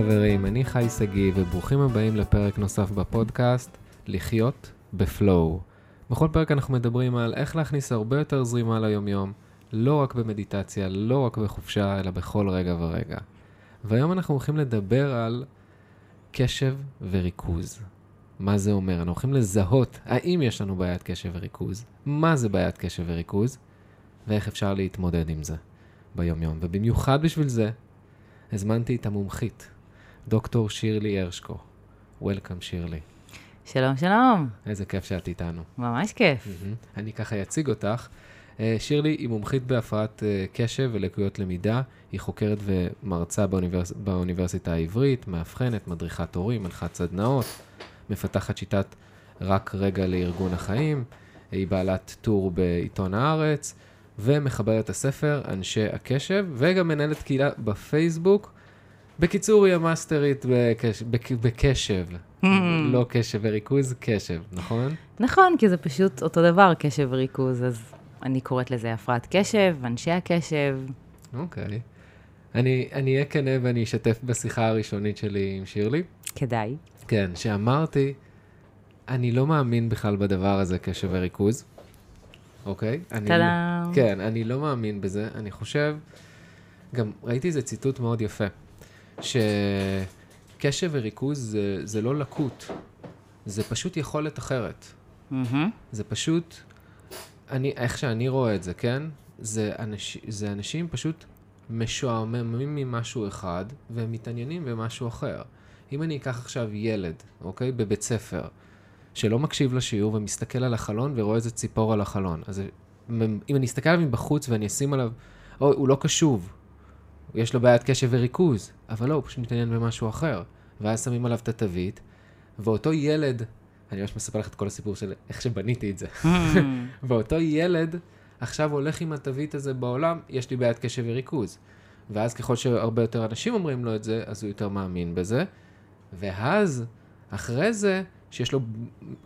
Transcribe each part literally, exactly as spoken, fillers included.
חברים, אני חיים סגי וברוכים הבאים לפרק נוסף בפודקאסט לחיות בפלואו. בכל פרק אנחנו מדברים על איך להכניס הרבה יותר זרימה ליום יום, לא רק במדיטציה, לא רק בחופשה, אלא בכל רגע ורגע. והיום אנחנו הולכים לדבר על קשב וריכוז. מה זה אומר? אנחנו הולכים לזהות האם יש לנו בעיית קשב וריכוז, מה זה בעיית קשב וריכוז, ואיך אפשר להתמודד עם זה ביום יום. ובמיוחד בשביל זה, הזמנתי את המומחית, דוקטור שירלי הרשקו. Welcome, שירלי. שלום, שלום. איזה כיף שאת איתנו. ממש כיף. Mm-hmm. אני ככה יציג אותך. שירלי היא מומחית בהפרעת קשב ולקויות למידה. היא חוקרת ומרצה באוניברס... באוניברסיטה העברית, מאבחנת, מדריכת הורים, מנחת סדנאות, מפתחת שיטת רק רגע לארגון החיים. היא בעלת טור בעיתון הארץ, ומחברת הספר אנשי הקשב, וגם מנהלת קהילה בפייסבוק. בקיצור, היא המאסטרית בקש... בק... בקשב. לא קשב וריכוז, קשב, נכון? נכון, כי זה פשוט אותו דבר, קשב וריכוז, אז אני קוראת לזה הפרעת קשב, אנשי הקשב. אוקיי. אני אהיה כנה ואני אשתף בשיחה הראשונית שלי עם שירלי. כדאי. כן, שאמרתי, אני לא מאמין בכלל בדבר הזה, קשב וריכוז. אוקיי? טלאם. כן, אני לא מאמין בזה. אני חושב, גם ראיתי איזה ציטוט מאוד יפה, שקשב וריכוז זה, זה לא לקות, זה פשוט יכולת אחרת. Mm-hmm. זה פשוט, אני, איך שאני רואה את זה, כן? זה, אנש, זה אנשים פשוט משועממים ממשהו אחד, והם מתעניינים במשהו אחר. אם אני אקח עכשיו ילד, אוקיי? בבית ספר, שלא מקשיב לשיעור ומסתכל על החלון ורואה איזה ציפור על החלון. אז אם אני אסתכל עליו מבחוץ ואני אשים עליו, או, הוא לא קשוב, יש לו בעיית קשב וריכוז, אבל לא, הוא פשוט מתעניין במשהו אחר. ואז שמים עליו את התווית, ואותו ילד, אני ממש מספר לך את כל הסיפור של איך שבניתי את זה, ואותו ילד עכשיו הולך עם התווית הזה בעולם, יש לי בעיית קשב וריכוז. ואז ככל שהרבה יותר אנשים אומרים לו את זה, אז הוא יותר מאמין בזה. ואז, אחרי זה, שיש לו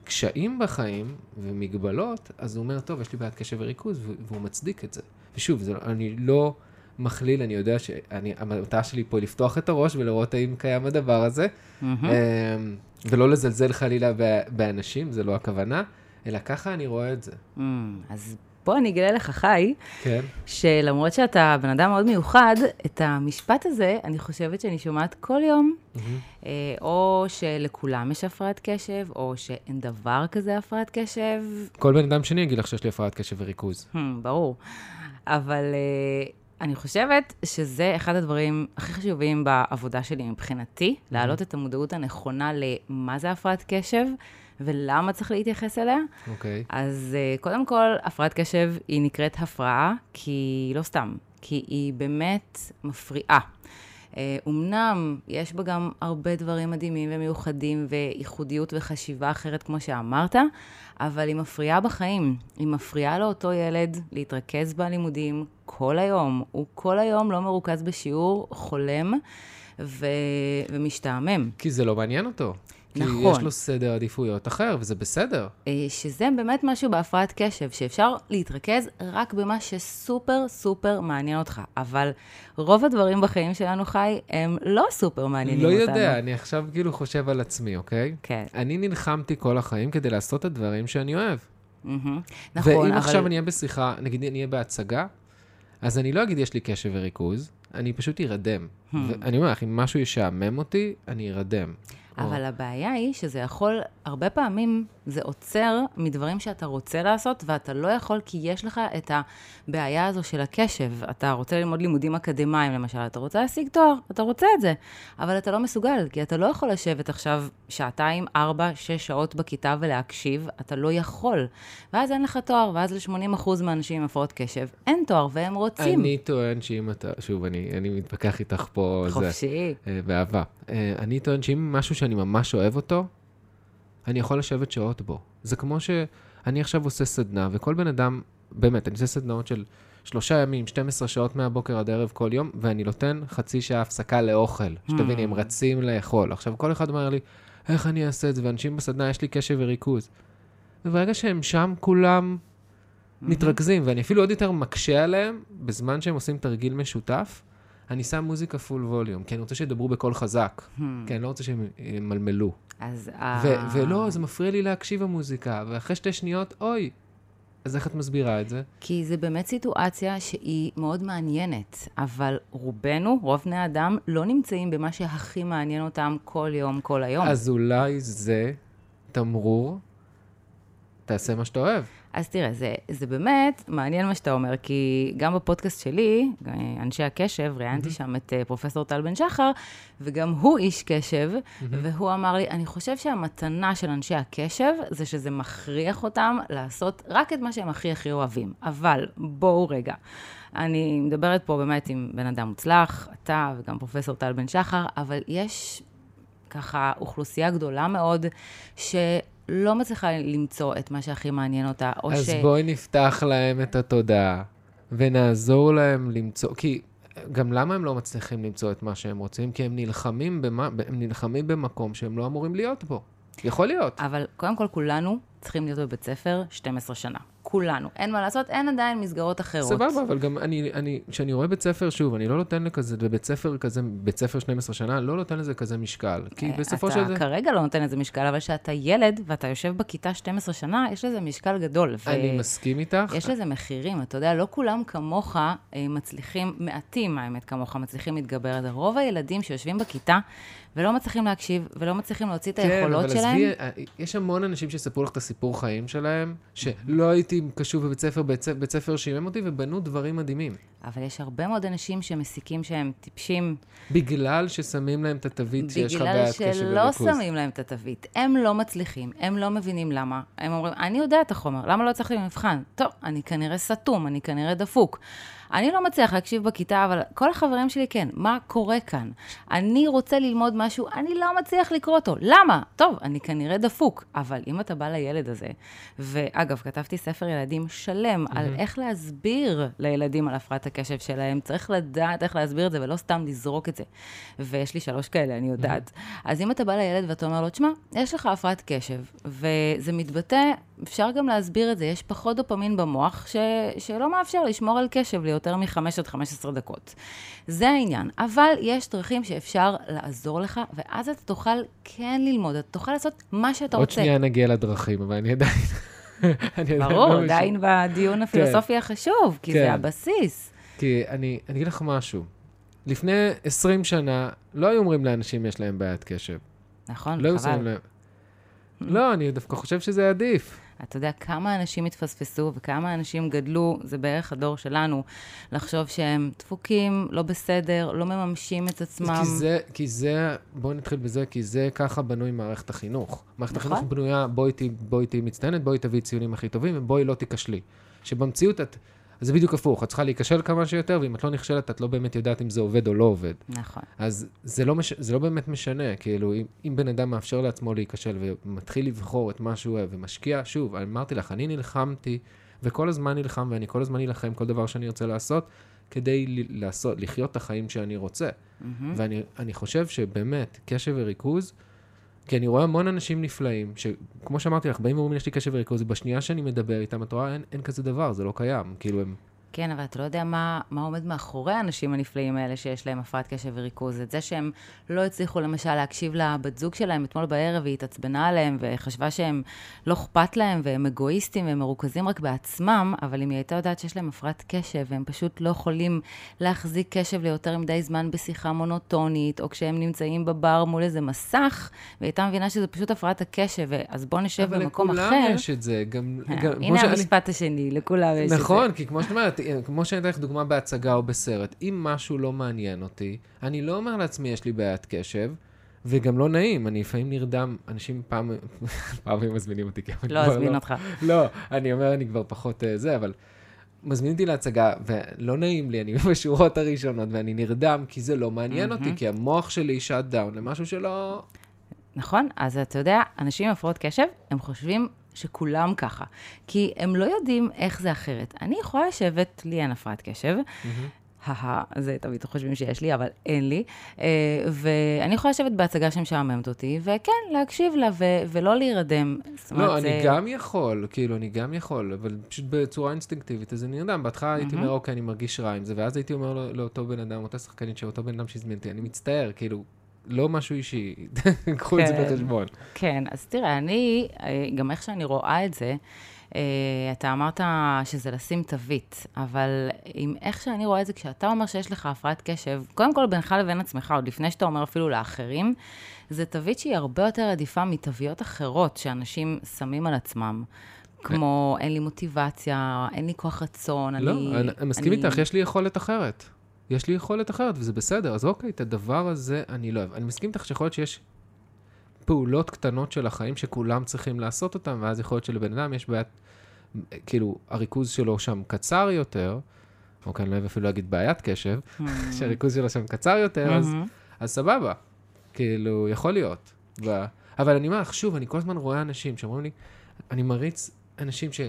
קשיים בחיים ומגבלות, אז הוא אומר, טוב, יש לי בעיית קשב וריכוז, והוא מצדיק את זה. ושוב, זה, אני לא מכליל, אני יודע שהמטרה שלי פה היא לפתוח את הראש ולראות האם קיים הדבר הזה, mm-hmm. ולא לזלזל חלילה באנשים, זה לא הכוונה, אלא ככה אני רואה את זה. Mm, אז פה אני אגלה לך, חי, כן. שלמרות שאתה בן אדם מאוד מיוחד, את המשפט הזה, אני חושבת שאני שומעת כל יום, mm-hmm. או שלכולם יש הפרעת קשב, או שאין דבר כזה הפרעת קשב. כל בן אדם שני יגיד לך שיש לי הפרעת קשב וריכוז. Hmm, ברור. אבל אני חושבת שזה אחד הדברים הכי חשובים בעבודה שלי מבחינתי, mm-hmm. להעלות את המודעות הנכונה למה זה הפרעת קשב, ולמה צריך להתייחס אליה. אוקיי. אז קודם כל, הפרעת קשב היא נקראת הפרעה, כי לא סתם, כי היא באמת מפריעה. אמנם יש בה גם הרבה דברים מדהימים ומיוחדים, וייחודיות וחשיבה אחרת, כמו שאמרת, אבל היא מפריעה בחיים. היא מפריעה לאותו ילד להתרכז בלימודים כל היום. הוא כל היום לא מרוכז בשיעור, חולם ו... ומשתעמם. כי זה לא מעניין אותו. נכון. כי יש לו סדר עדיפויות אחר, וזה בסדר. שזה באמת משהו בהפרעת קשב, שאפשר להתרכז רק במה שסופר סופר מעניין אותך. אבל רוב הדברים בחיים שלנו, חי, הם לא סופר מעניינים אותנו. לא יודע, אני עכשיו כאילו חושב על עצמי, אוקיי? כן. אני נלחמתי כל החיים כדי לעשות את הדברים שאני אוהב. נכון, אבל ואם עכשיו אני אהיה בשיחה, נגיד אני אהיה בהצגה, אז אני לא אגיד יש לי קשב וריכוז, אני פשוט ירדם. אני אומר, אם משהו ישעמם אותי, אני ירדם. אבל הבעיה היא שזה יכול, הרבה פעמים זה עוצר מדברים שאתה רוצה לעשות, ואתה לא יכול כי יש לך את הבעיה הזו של הקשב. אתה רוצה ללמוד לימודים אקדמיים, למשל, אתה רוצה להשיג תואר, אתה רוצה את זה, אבל אתה לא מסוגל, כי אתה לא יכול לשבת עכשיו שעתיים, ארבע, שש שעות בכיתה ולהקשיב, אתה לא יכול. ואז אין לך תואר, ואז ל-שמונים אחוז מהאנשים עם הפרעות קשב, אין תואר, והם רוצים. אני טוען שאם אתה, שוב, אני, אני מתפקח איתך פה, חופשי. זה, באהבה. אני טוען שאם משהו שאני ממש אוהב אותו, אני יכול לשבת שעות בו. זה כמו שאני עכשיו עושה סדנה, וכל בן אדם, באמת, אני עושה סדנאות של שלושה ימים, שתים עשרה שעות מהבוקר עד ערב כל יום, ואני נותן חצי שעה הפסקה לאוכל, שתביני, הם רצים לאכול. עכשיו, כל אחד אומר לי, איך אני אעשה את זה? ואנשים בסדנה, יש לי קשב וריכוז. וברגע שהם שם, כולם מתרכזים, ואני אפילו עוד יותר מקשה עליהם, בזמן שהם עושים תרגיל משותף, אני שם מוזיקה פול ווליום, כי אני רוצה שידברו בקול חזק, כי אני לא רוצה שהם מלמלו. ולא, זה מפריע לי להקשיב המוזיקה, ואחרי שתי שניות, אוי, אז איך את מסבירה את זה? כי זה באמת סיטואציה שהיא מאוד מעניינת, אבל רובנו, רוב בני אדם, לא נמצאים במה שהכי מעניין אותם כל יום, כל היום. אז אולי זה תמרור, תעשה מה שאתה אוהב. אז תראה, זה, זה באמת מעניין מה שאתה אומר, כי גם בפודקאסט שלי, אנשי הקשב, ראיינתי mm-hmm. שם את פרופסור טל בן שחר, וגם הוא איש קשב, mm-hmm. והוא אמר לי, אני חושב שהמתנה של אנשי הקשב, זה שזה מכריח אותם לעשות רק את מה שהם הכי הכי אוהבים. אבל בואו רגע, אני מדברת פה באמת עם בן אדם מוצלח, אתה וגם פרופסור טל בן שחר, אבל יש ככה אוכלוסייה גדולה מאוד, ש... לא מצליחה למצוא את מה שהכי מעניין אותה, או אז ש... אז בואי נפתח להם את התודעה, ונעזור להם למצוא, כי גם למה הם לא מצליחים למצוא את מה שהם רוצים? כי הם נלחמים, במה... הם נלחמים במקום שהם לא אמורים להיות בו. יכול להיות. אבל קודם כל כולנו צריכים להיות בבית ספר שתים עשרה שנה. כולנו. אין מה לעשות, אין עדיין מסגרות אחרות. סבבה, אבל גם אני, אני, כשאני רואה בית ספר, שוב, אני לא נותן לכזה, בבית ספר כזה, בית ספר שתים עשרה שנה, לא נותן לזה כזה משקל. כי בסופו של זה... אתה כרגע לא נותן לזה משקל, אבל שאתה ילד, ואתה יושב בכיתה שתים עשרה שנה, יש לזה משקל גדול. אני מסכים איתך. יש לזה מחירים, אתה יודע, לא כולם כמוך מצליחים, מעטים, האמת, כמוך, מצליחים להתגבר. רוב הילדים שיושבים בכיתה, ולא מצליחים להקשיב, ולא מצליחים להוציא את היכולות שלהם. יש המון אנשים שספרו לך את הסיפור חיים שלהם, שלא הייתי קשוב בבית ספר, בית ספר שימם אותי, ובנו דברים מדהימים. אבל יש הרבה מאוד אנשים שמסיקים שהם טיפשים. בגלל ששמים להם את התווית שיש חוויית קשב וריכוז. בגלל שלא שמים להם את התווית. הם לא מצליחים, הם לא מבינים למה. הם אומרים, אני יודע את החומר, למה לא הצלחתי במבחן? טוב, אני כנראה סתום, אני כנראה דפוק. אני לא מצליח להקשיב בכיתה, אבל כל החברים שלי כן, מה קורה כאן? אני רוצה ללמוד משהו, אני לא מצליח לקרוא אותו. למה? טוב, אני כנראה דפוק. אבל אם אתה בא לילד הזה, ואגב, כתבתי ספר ילדים שלם mm-hmm. על איך להסביר לילדים על הפרעת הקשב שלהם, צריך לדעת איך להסביר את זה, ולא סתם לזרוק את זה. ויש לי שלוש כאלה, אני יודעת. Mm-hmm. אז אם אתה בא לילד ואתה אומר לו, תשמע, יש לך הפרעת קשב, וזה מתבטא, אפשר גם להסביר את זה, יש פחות דופמין במוח, ש... שלא מאפשר לשמור על קשב, להיות יותר מחמש עד חמש עשרה דקות. זה העניין. אבל יש דרכים שאפשר לעזור לך, ואז אתה תוכל כן ללמוד, אתה תוכל לעשות מה שאתה רוצה. עוד שנייה נגיע לדרכים, אבל אני עדיין... ברור, עדיין בדיון הפילוסופי החשוב, כי זה הבסיס. כי אני אגיד לך משהו. לפני עשרים שנה, לא היו אומרים לאנשים יש להם בעיית קשב. נכון, חבל. לא, אני דווקא חושב שזה עדיף. אתה יודע כמה אנשים התפספסו וכמה אנשים גדלו, זה בערך הדור שלנו, לחשוב שהם דפוקים, לא בסדר, לא מממשים את עצמם. כי זה, כי זה, בואו נתחיל בזה, כי זה ככה בנוי מערכת החינוך. מערכת החינוך בנויה, בואי תהיי מצטיינת, בואי תביא ציונים הכי טובים, ובואי לא תיכשלי. שבמציאות את... זה בדיוק הפוך, את צריכה להיכשל כמה שיותר, ואם את לא נכשלת, את לא באמת יודעת אם זה עובד או לא עובד. נכון. אז זה לא, מש... זה לא באמת משנה, כאילו, אם, אם בן אדם מאפשר לעצמו להיכשל, ומתחיל לבחור את מה שהוא אוהב, ומשקיע, שוב, אמרתי לך, אני נלחמתי, וכל הזמן נלחם, ואני כל הזמן נלחם כל דבר שאני רוצה לעשות, כדי ל- לעשות, לחיות את החיים שאני רוצה. Mm-hmm. ואני אני חושב שבאמת, קשב וריכוז, כי אני רואה המון אנשים נפלאים, שכמו שאמרתי לך, באים ואומרים, יש לי קשב וריכוז, בשנייה שאני מדבר איתם, את רואה, אין כזה דבר, זה לא קיים, כאילו הם... כן, אבל אתה לא יודע מה עומד מאחורי האנשים הנפלאים האלה שיש להם הפרעת קשב וריכוז. את זה שהם לא הצליחו למשל להקשיב לבת זוג שלהם אתמול בערב, היא התעצבנה עליהם וחשבה שהם לא אכפת להם והם אגואיסטים והם מרוכזים רק בעצמם, אבל אם היא הייתה יודעת שיש להם הפרעת קשב והם פשוט לא יכולים להחזיק קשב ליותר מדי זמן בשיחה מונוטונית, או כשהם נמצאים בבר מול איזה מסך, והייתה מבינה שזה פשוט הפרעת הקשב, אז בוא נשב במקום אחר. אבל לכולם יש את זה. גם, גם, הנה המשפט השני, לכולם יש את זה. נכון, כי כמו שאמרת, כמו שאני אתן דוגמה בהצגה או בסרט, אם משהו לא מעניין אותי, אני לא אומר לעצמי, יש לי בעיית קשב, וגם לא נעים, אני לפעמים נרדם, אנשים פעם, פעמים מזמינים אותי. לא אזמין אותך. לא, אני אומר, אני כבר פחות זה, אבל מזמינתי להצגה, ולא נעים לי, אני בשורות הראשונות, ואני נרדם, כי זה לא מעניין אותי, כי המוח שלי שט דאון למשהו שלא... נכון, אז אתה יודע, אנשים עם הפרעות קשב, הם חושבים... שכולם ככה, כי הם לא יודעים איך זה אחרת. אני יכולה לשבת, לי אין הפרעת קשב, זה תמיד חושבים שיש לי, אבל אין לי. ואני יכולה לשבת בהצגה שמשעממת אותי, וכן, להקשיב לה ולא להירדם. לא, אני גם יכול, כאילו, אני גם יכול, אבל פשוט בצורה אינסטינקטיבית, אז אני נרדם. בהתחלה הייתי אומר, אוקיי, אני מרגיש רע עם זה, ואז הייתי אומר לאותו בן אדם, אותה שחקנית, שאותו בן אדם שהזמנתי, אני מצטער, כאילו, לא משהו אישי, קחו את זה בחשבון. כן, אז תראה, אני, גם איך שאני רואה את זה, אתה אמרת שזה לשים תווית, אבל עם איך שאני רואה את זה, כשאתה אומר שיש לך הפרעת קשב, קודם כל בינך לבין עצמך, עוד לפני שאתה אומר אפילו לאחרים, זה תווית שהיא הרבה יותר עדיפה מתוויות אחרות שאנשים שמים על עצמם. כמו אין לי מוטיבציה, אין לי כוח רצון. לא, אני מסכים איתך, יש לי יכולת אחרת. יש לי יכולת אחרת, וזה בסדר. אז אוקיי, את הדבר הזה אני לא אוהב. אני מסכים איתך שיכול להיות שיש פעולות קטנות של החיים שכולם צריכים לעשות אותם, ואז יכול להיות שלבן אדם יש בעיית, כאילו, הריכוז שלו שם קצר יותר, או כאן לא אוהב אפילו להגיד בעיית קשב, שהריכוז שלו שם קצר יותר, אז, אז סבבה. כאילו, יכול להיות. ו... אבל אני מה, שוב, אני כל הזמן רואה אנשים שאומרים לי, אני מריץ אנשים ש...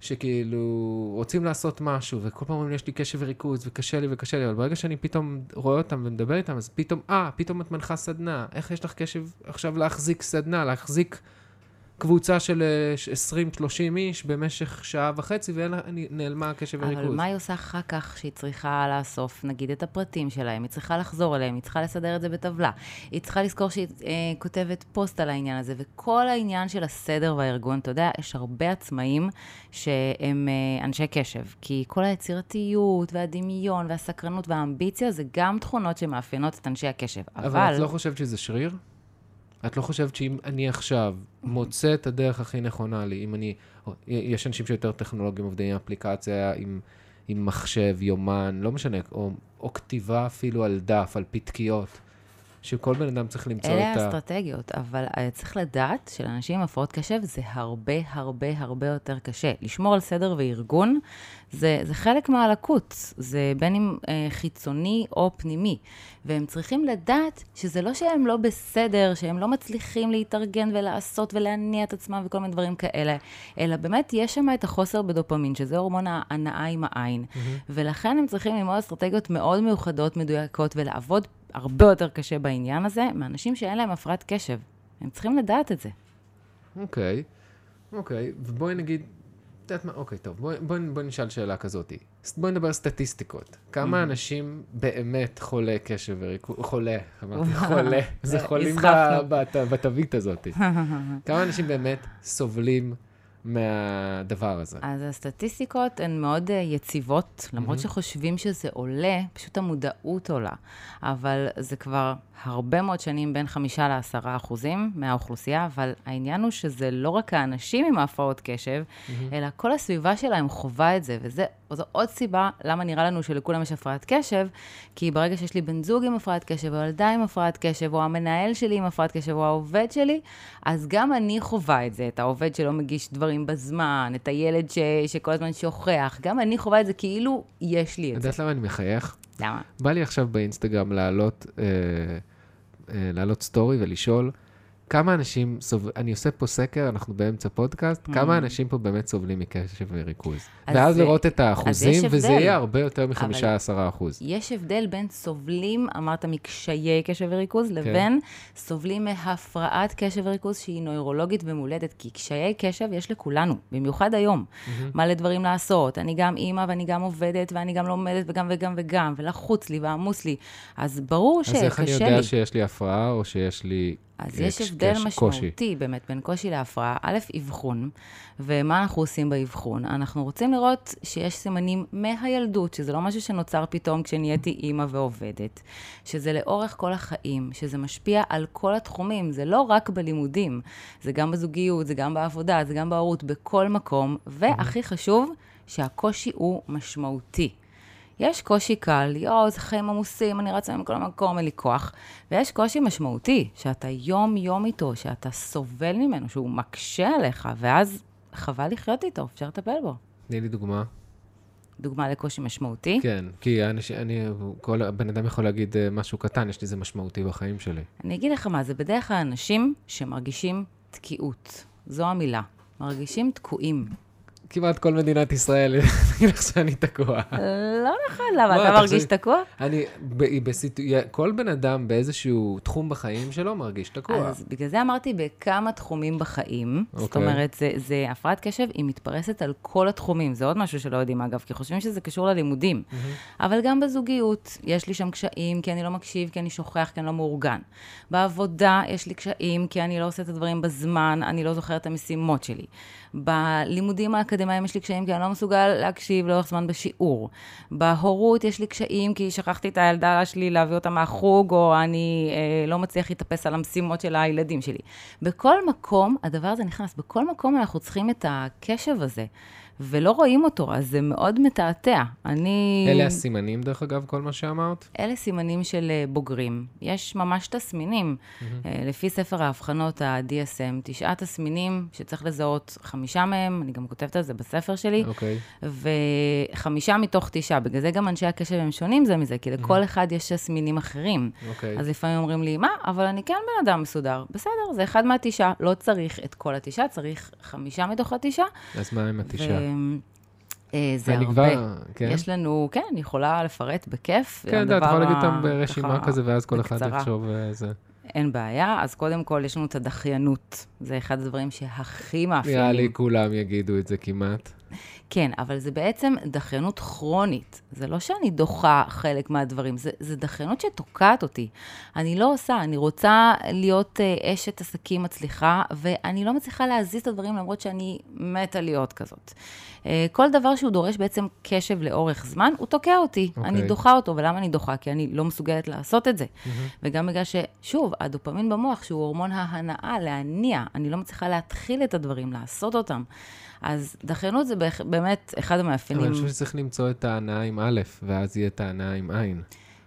שכאילו רוצים לעשות משהו, וכל פעם אומרים, יש לי קשב וריכוז, וקשה לי וקשה לי, אבל ברגע שאני פתאום רואה אותם ומדבר איתם, אז פתאום, אה, פתאום את מנחה סדנה, איך יש לך קשב עכשיו להחזיק סדנה, להחזיק קבוצה של עשרים שלושים איש במשך שעה וחצי, ונעלמה הקשב וריכוז. אבל מה היא עושה אחר כך שהיא צריכה לאסוף, נגיד, את הפרטים שלהם, היא צריכה לחזור אליהם, היא צריכה לסדר את זה בטבלה, היא צריכה לזכור שהיא אה, כותבת פוסט על העניין הזה, וכל העניין של הסדר והארגון, אתה יודע, יש הרבה עצמאים שהם אה, אנשי קשב, כי כל היצירתיות והדמיון והסקרנות והאמביציה, זה גם תכונות שמאפיינות את אנשי הקשב. אבל... אבל את לא חושבת שזה שריר? את לא חושבת שאם אני עכשיו מוצא את הדרך הכי נכונה לי, אם אני, יש אנשים שיותר טכנולוגים עובדים עם אפליקציה, עם, עם מחשב, יומן, לא משנה, או, או כתיבה אפילו על דף, על פתקיות, שכל בן אדם צריך למצוא את ה... אלה האסטרטגיות, אבל צריך לדעת שלאנשים עם הפרעות קשב זה הרבה, הרבה, הרבה יותר קשה. לשמור על סדר וארגון, זה, זה חלק מהלקות, זה בין אם אה, חיצוני או פנימי, והם צריכים לדעת שזה לא שהם לא בסדר, שהם לא מצליחים להתארגן ולעשות ולהניע את עצמם וכל מיני דברים כאלה, אלא באמת יש שם את החוסר בדופמין, שזה הורמון ההנאה עם העין, mm-hmm. ולכן הם צריכים ללמוד אסטרטגיות מאוד מיוחדות, מדויקות, ולעבוד הרבה יותר קשה בעניין הזה, מאנשים שאין להם הפרעת קשב. הם צריכים לדעת את זה. אוקיי, אוקיי, ובואי נגיד, תדעת מה, אוקיי, טוב, בואי, בואי, בואי נשאל שאלה כזאת. בואי נדבר סטטיסטיקות. כמה אנשים באמת חולה קשב וריכוז, חולה, אמרתי, חולה, זה חולים בתווית הזאת. כמה אנשים באמת סובלים מהדבר הזה? אז הסטטיסטיקות הן מאוד יציבות, למרות שחושבים שזה עולה, פשוט המודעות עולה. אבל זה כבר הרבה מאוד שנים בין חמישה לעשרה אחוזים מהאוכלוסייה, אבל העניין הוא שזה לא רק האנשים עם ההפרעות קשב, אלא כל הסביבה שלהם חובה את זה, וזה זו עוד סיבה למה נראה לנו שלכולם יש הפרעת קשב, כי ברגע שיש לי בן זוג עם הפרעת קשב, או ילדה עם הפרעת קשב, או המנהל שלי עם הפרעת קשב, או העובד שלי, אז גם אני חובה את זה, את העובד שלא מגיש דברים בזמן, את הילד ש... שכל הזמן שוכח, גם אני חובה את זה כאילו יש לי את זה. את יודעת למה אני מחייך? למה? בא לי עכשיו באינסטגרם לעלות, אה, אה, לעלות סטורי ולשאול, כמה אנשים סובלים, אני עושה פה סקר, אנחנו באמצע פודקאסט, כמה אנשים פה באמת סובלים מקשב וריכוז. ואז לראות את האחוזים, וזה יהיה הרבה יותר מ-חמש עשרה אחוז. יש הבדל בין סובלים, אמרת מקשיי קשב וריכוז, לבין סובלים מהפרעת קשב וריכוז, שהיא נוירולוגית ומולדת, כי קשיי קשב יש לכולנו, במיוחד היום. מה לדברים לעשות? אני גם אימא, ואני גם עובדת, ואני גם לומדת, וגם וגם וגם, ולחוץ לי, ועמוס לי. אז ברור שקשה לי. אז איך אני יודע שיש לי הפרעה, או שיש לי... אז יש הבדל משמעותי באמת בין קושי להפרעה, א', אבחון, ומה אנחנו עושים באבחון? אנחנו רוצים לראות שיש סימנים מהילדות, שזה לא משהו שנוצר פתאום כשנהייתי אימא ועובדת, שזה לאורך כל החיים, שזה משפיע על כל התחומים, זה לא רק בלימודים, זה גם בזוגיות, זה גם בעבודה, זה גם בהורות, בכל מקום, והכי חשוב שהקושי הוא משמעותי. יש קושי קל, יואו, זה חיים עמוסים, אני רצה מכל המקום, אין לי כוח. ויש קושי משמעותי, שאתה יום-יום איתו, שאתה סובל ממנו, שהוא מקשה עליך, ואז חבל לחיות איתו, אפשר לטפל בו. תני לי דוגמה. דוגמה לקושי משמעותי? כן, כי אני, אני, כל הבן אדם יכול להגיד משהו קטן, יש לי זה משמעותי בחיים שלי. אני אגיד לך מה, זה בדרך כלל אנשים שמרגישים תקיעות. זו המילה, מרגישים תקועים. כמעט כל מדינת ישראל, אני חושב שאני תקוע. לא נכון, למה? אתה מרגיש תקוע? אני, כל בן אדם באיזשהו תחום בחיים שלו מרגיש תקוע. אז בגלל זה אמרתי בכמה תחומים בחיים. זאת אומרת, זה הפרעת קשב, היא מתפרסת על כל התחומים. זה עוד משהו שלא יודעים, אגב, כי חושבים שזה קשור ללימודים. אבל גם בזוגיות, יש לי שם קשיים, כי אני לא מקשיב, כי אני שוכח, כי אני לא מאורגן. בעבודה יש לי קשיים, כי אני לא עושה את הדברים בזמן, אני לא זוכרת את המשימות שלי. בלימודים האקדמיים יש לי קשיים, כי אני לא מסוגל להקשיב לאורך זמן בשיעור. בהורות יש לי קשיים, כי שכחתי את הילדה שלי להביא אותה מהחוג, או אני אה, לא מצליח להתאפס על המשימות של הילדים שלי. בכל מקום, הדבר הזה נכנס, בכל מקום אנחנו צריכים את הקשב הזה, ולא רואים אותו, אז זה מאוד מתעתע. אני... אלה הסימנים, דרך אגב, כל מה שאמרת? אלה סימנים של בוגרים. יש ממש תסמינים. Mm-hmm. לפי ספר ההבחנות, ה-די אס אם, תשעה תסמינים שצריך לזהות חמישה מהם, אני גם כותבת על זה בספר שלי, okay. וחמישה מתוך תשעה, בגלל זה גם אנשי הקשב הם שונים זה מזה, כי לכל mm-hmm. אחד יש תסמינים אחרים. Okay. אז לפעמים אומרים לי, מה? אבל אני כן בן אדם מסודר. בסדר, זה אחד מהתשעה. לא צריך את כל התשעה, צריך חמישה מתוך התשעה. אז מה עם התשעה? זה הרבה, יש לנו, כן, אני יכולה לפרט בכיף. כן, אתה יכול להגיד אותם ברשימה כזה, ואז כל אחד יחשוב איזה. אין בעיה, אז קודם כל יש לנו את הדחיינות. זה אחד הדברים שהכי מאפיינים. נראה לי כולם יגידו את זה כמעט. כן, אבל זה בעצם דחיינות כרונית. זה לא שאני דוחה חלק מהדברים, זה, זה דחיינות שתוקעת אותי. אני לא עושה, אני רוצה להיות אה, אשת עסקים מצליחה, ואני לא מצליחה להזיז את הדברים, למרות שאני מתה להיות כזאת. אה, כל דבר שהוא דורש בעצם קשב לאורך זמן, הוא תוקע אותי. Okay. אני דוחה אותו, ולמה אני דוחה? כי אני לא מסוגלת לעשות את זה. Mm-hmm. וגם בגלל ששוב, הדופמין במוח, שהוא הורמון ההנאה, להניע, אני לא מצליחה להתחיל את הדברים, לעשות אותם. אז דחיינות זה באמת אחד המאפיינים. אבל אני חושב שצריך למצוא את ההנאה עם א', ואז יהיה את ההנאה עם עין.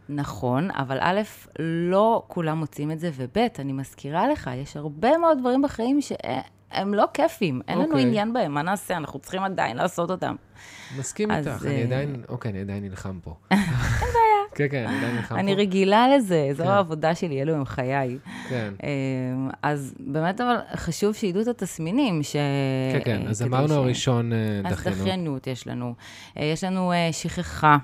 נכון, אבל א', לא כולם מוצאים את זה, וב', אני מזכירה לך, יש הרבה מאוד דברים בחיים שהם לא כיפים, אין לנו עניין בהם, מה נעשה? אנחנו צריכים עדיין לעשות אותם. מסכים איתך, אני עדיין, אוקיי, אני עדיין נלחם פה. אין בעיה. כן, כן, אני עדיין נלחם פה. אני רגילה לזה, זו העבודה שלי, אלו הם חיי. כן. אז באמת, אבל חשוב שידעו את התסמינים ש... כן, כן, אז אמרנו הראשון דחיינות. אז דחיינות יש לנו. יש לנו שכחה.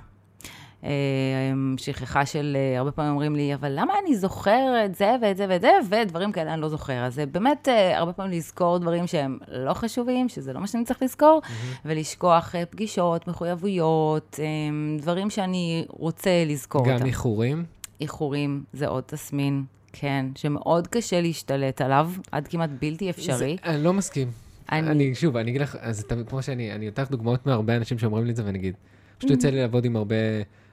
שכחה של, הרבה פעמים אומרים לי, אבל למה אני זוכר את זה ואת זה ואת זה, ודברים כאלה אני לא זוכר. אז זה באמת הרבה פעמים לזכור דברים שהם לא חשובים, שזה לא מה שאני צריך לזכור, ולשכוח פגישות, מחויבויות, דברים שאני רוצה לזכור אותם. גם איחורים? איחורים, זה עוד תסמין, כן, שמאוד קשה להשתלט עליו, עד כמעט בלתי אפשרי. אני לא מסכים. אני, שוב, אני אגיד לך, אז כמו שאני, אני אתן דוגמאות מהרבה אנשים שאומרים לי את זה, ואני אגיד, פשוט יוצא לי לעבוד עם הרבה...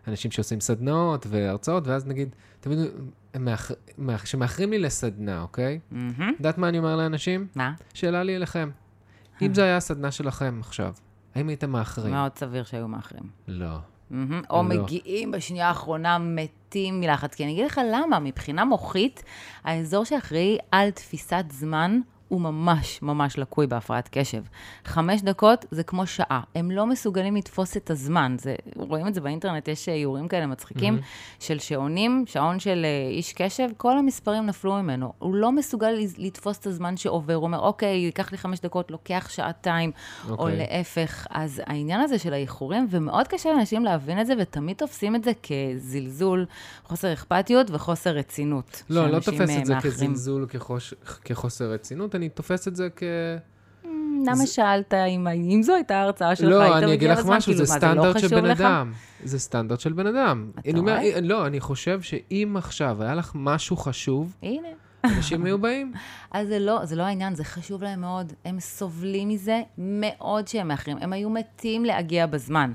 אנשים שעושים סדנות והרצאות, ואז נגיד, תמיד, שמאחרים לי לסדנה, אוקיי? יודעת מה אני אומר לאנשים? מה? שאלה לי אליכם. אם זה היה הסדנה שלכם עכשיו, האם הייתם מאחרים? מאוד סביר שהיו מאחרים. לא. או מגיעים בשנייה האחרונה מתים מלחץ. כי אני אגיד לך למה, מבחינה מוחית, האזור שאחראי על תפיסת זמן, הוא ממש ממש לקוי בהפרעת קשב. חמש דקות זה כמו שעה. הם לא מסוגלים לתפוס את הזמן. זה, רואים את זה באינטרנט, יש איורים כאלה מצחיקים, mm-hmm. של שעונים, שעון של איש קשב, כל המספרים נפלו ממנו. הוא לא מסוגל לתפוס את הזמן שעובר. הוא אומר, אוקיי, ייקח לי חמש דקות, לוקח שעתיים, okay. או להפך. אז העניין הזה של האיחורים, ומאוד קשה לאנשים להבין את זה, ותמיד תופסים את זה כזלזול, חוסר אכפתיות וחוסר רצינות. לא, לא תופס את זה כזלזול, כחוש, כחוסר רצינות. אני תופס את זה כ... למה שאלת אם זו הייתה ההרצאה שלך? לא, אני אגיד לך משהו, זה סטנדרט של בן אדם. זה סטנדרט של בן אדם. לא, אני חושב שאם עכשיו היה לך משהו חשוב, אנשים היו באים. אז זה לא העניין, זה חשוב להם מאוד. הם סובלים מזה מאוד שהם מאחרים. הם היו מתים להגיע בזמן,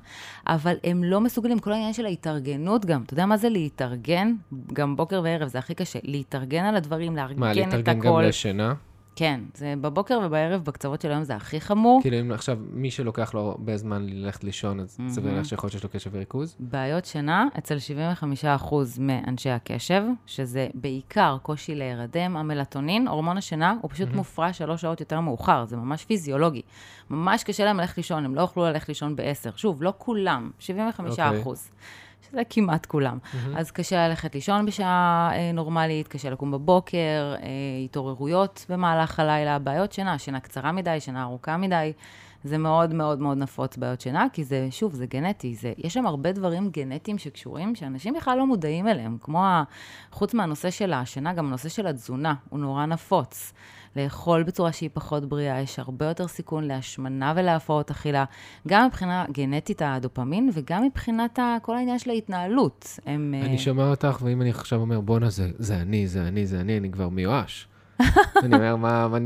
אבל הם לא מסוגלים. כל העניין של ההתארגנות גם. אתה יודע מה זה להתארגן? גם בוקר וערב זה הכי קשה. להתארגן על הדברים, לארגן את הכל. מה, להתארגן גם לשינה? כן, זה בבוקר ובערב, בקצוות של היום זה הכי חמור. כאילו אם עכשיו מי שלוקח לו הרבה זמן ללכת לישון, אז mm-hmm. זה בגלל שיכול שיש לו קשב וריכוז? בעיות שינה אצל שבעים וחמישה אחוז מאנשי הקשב, שזה בעיקר קושי להירדם, המלטונין, הורמון השינה, הוא פשוט mm-hmm. מופרע שלוש שעות יותר מאוחר, זה ממש פיזיולוגי. ממש קשה להם ללכת לישון, הם לא יוכלו ללכת לישון בעשר. שוב, לא כולם, שבעים וחמישה אחוז. Okay. שזה כמעט כולם. Mm-hmm. אז קשה ללכת לישון בשעה אה, נורמלית, קשה לקום בבוקר, אה, התעוררויות במהלך הלילה, בעיות שינה, שינה קצרה מדי, שינה ארוכה מדי, זה מאוד מאוד מאוד נפוץ בעיות שינה, כי זה, שוב, זה גנטי, זה, יש שם הרבה דברים גנטיים שקשורים, שאנשים בכלל לא מודעים אליהם, כמו חוץ מהנושא של השינה, גם הנושא של התזונה, הוא נורא נפוץ. לאכול בצורה שהיא פחות בריאה, יש הרבה יותר סיכון להשמנה ולהפרעות אכילה, גם מבחינה גנטית הדופמין, וגם מבחינת כל העניין של ההתנהלות. הם, אני שומע אותך, ואם אני עכשיו אומר, בונה, זה, זה אני, זה אני, זה אני, אני כבר מיואש. אני אומר, מה, מה,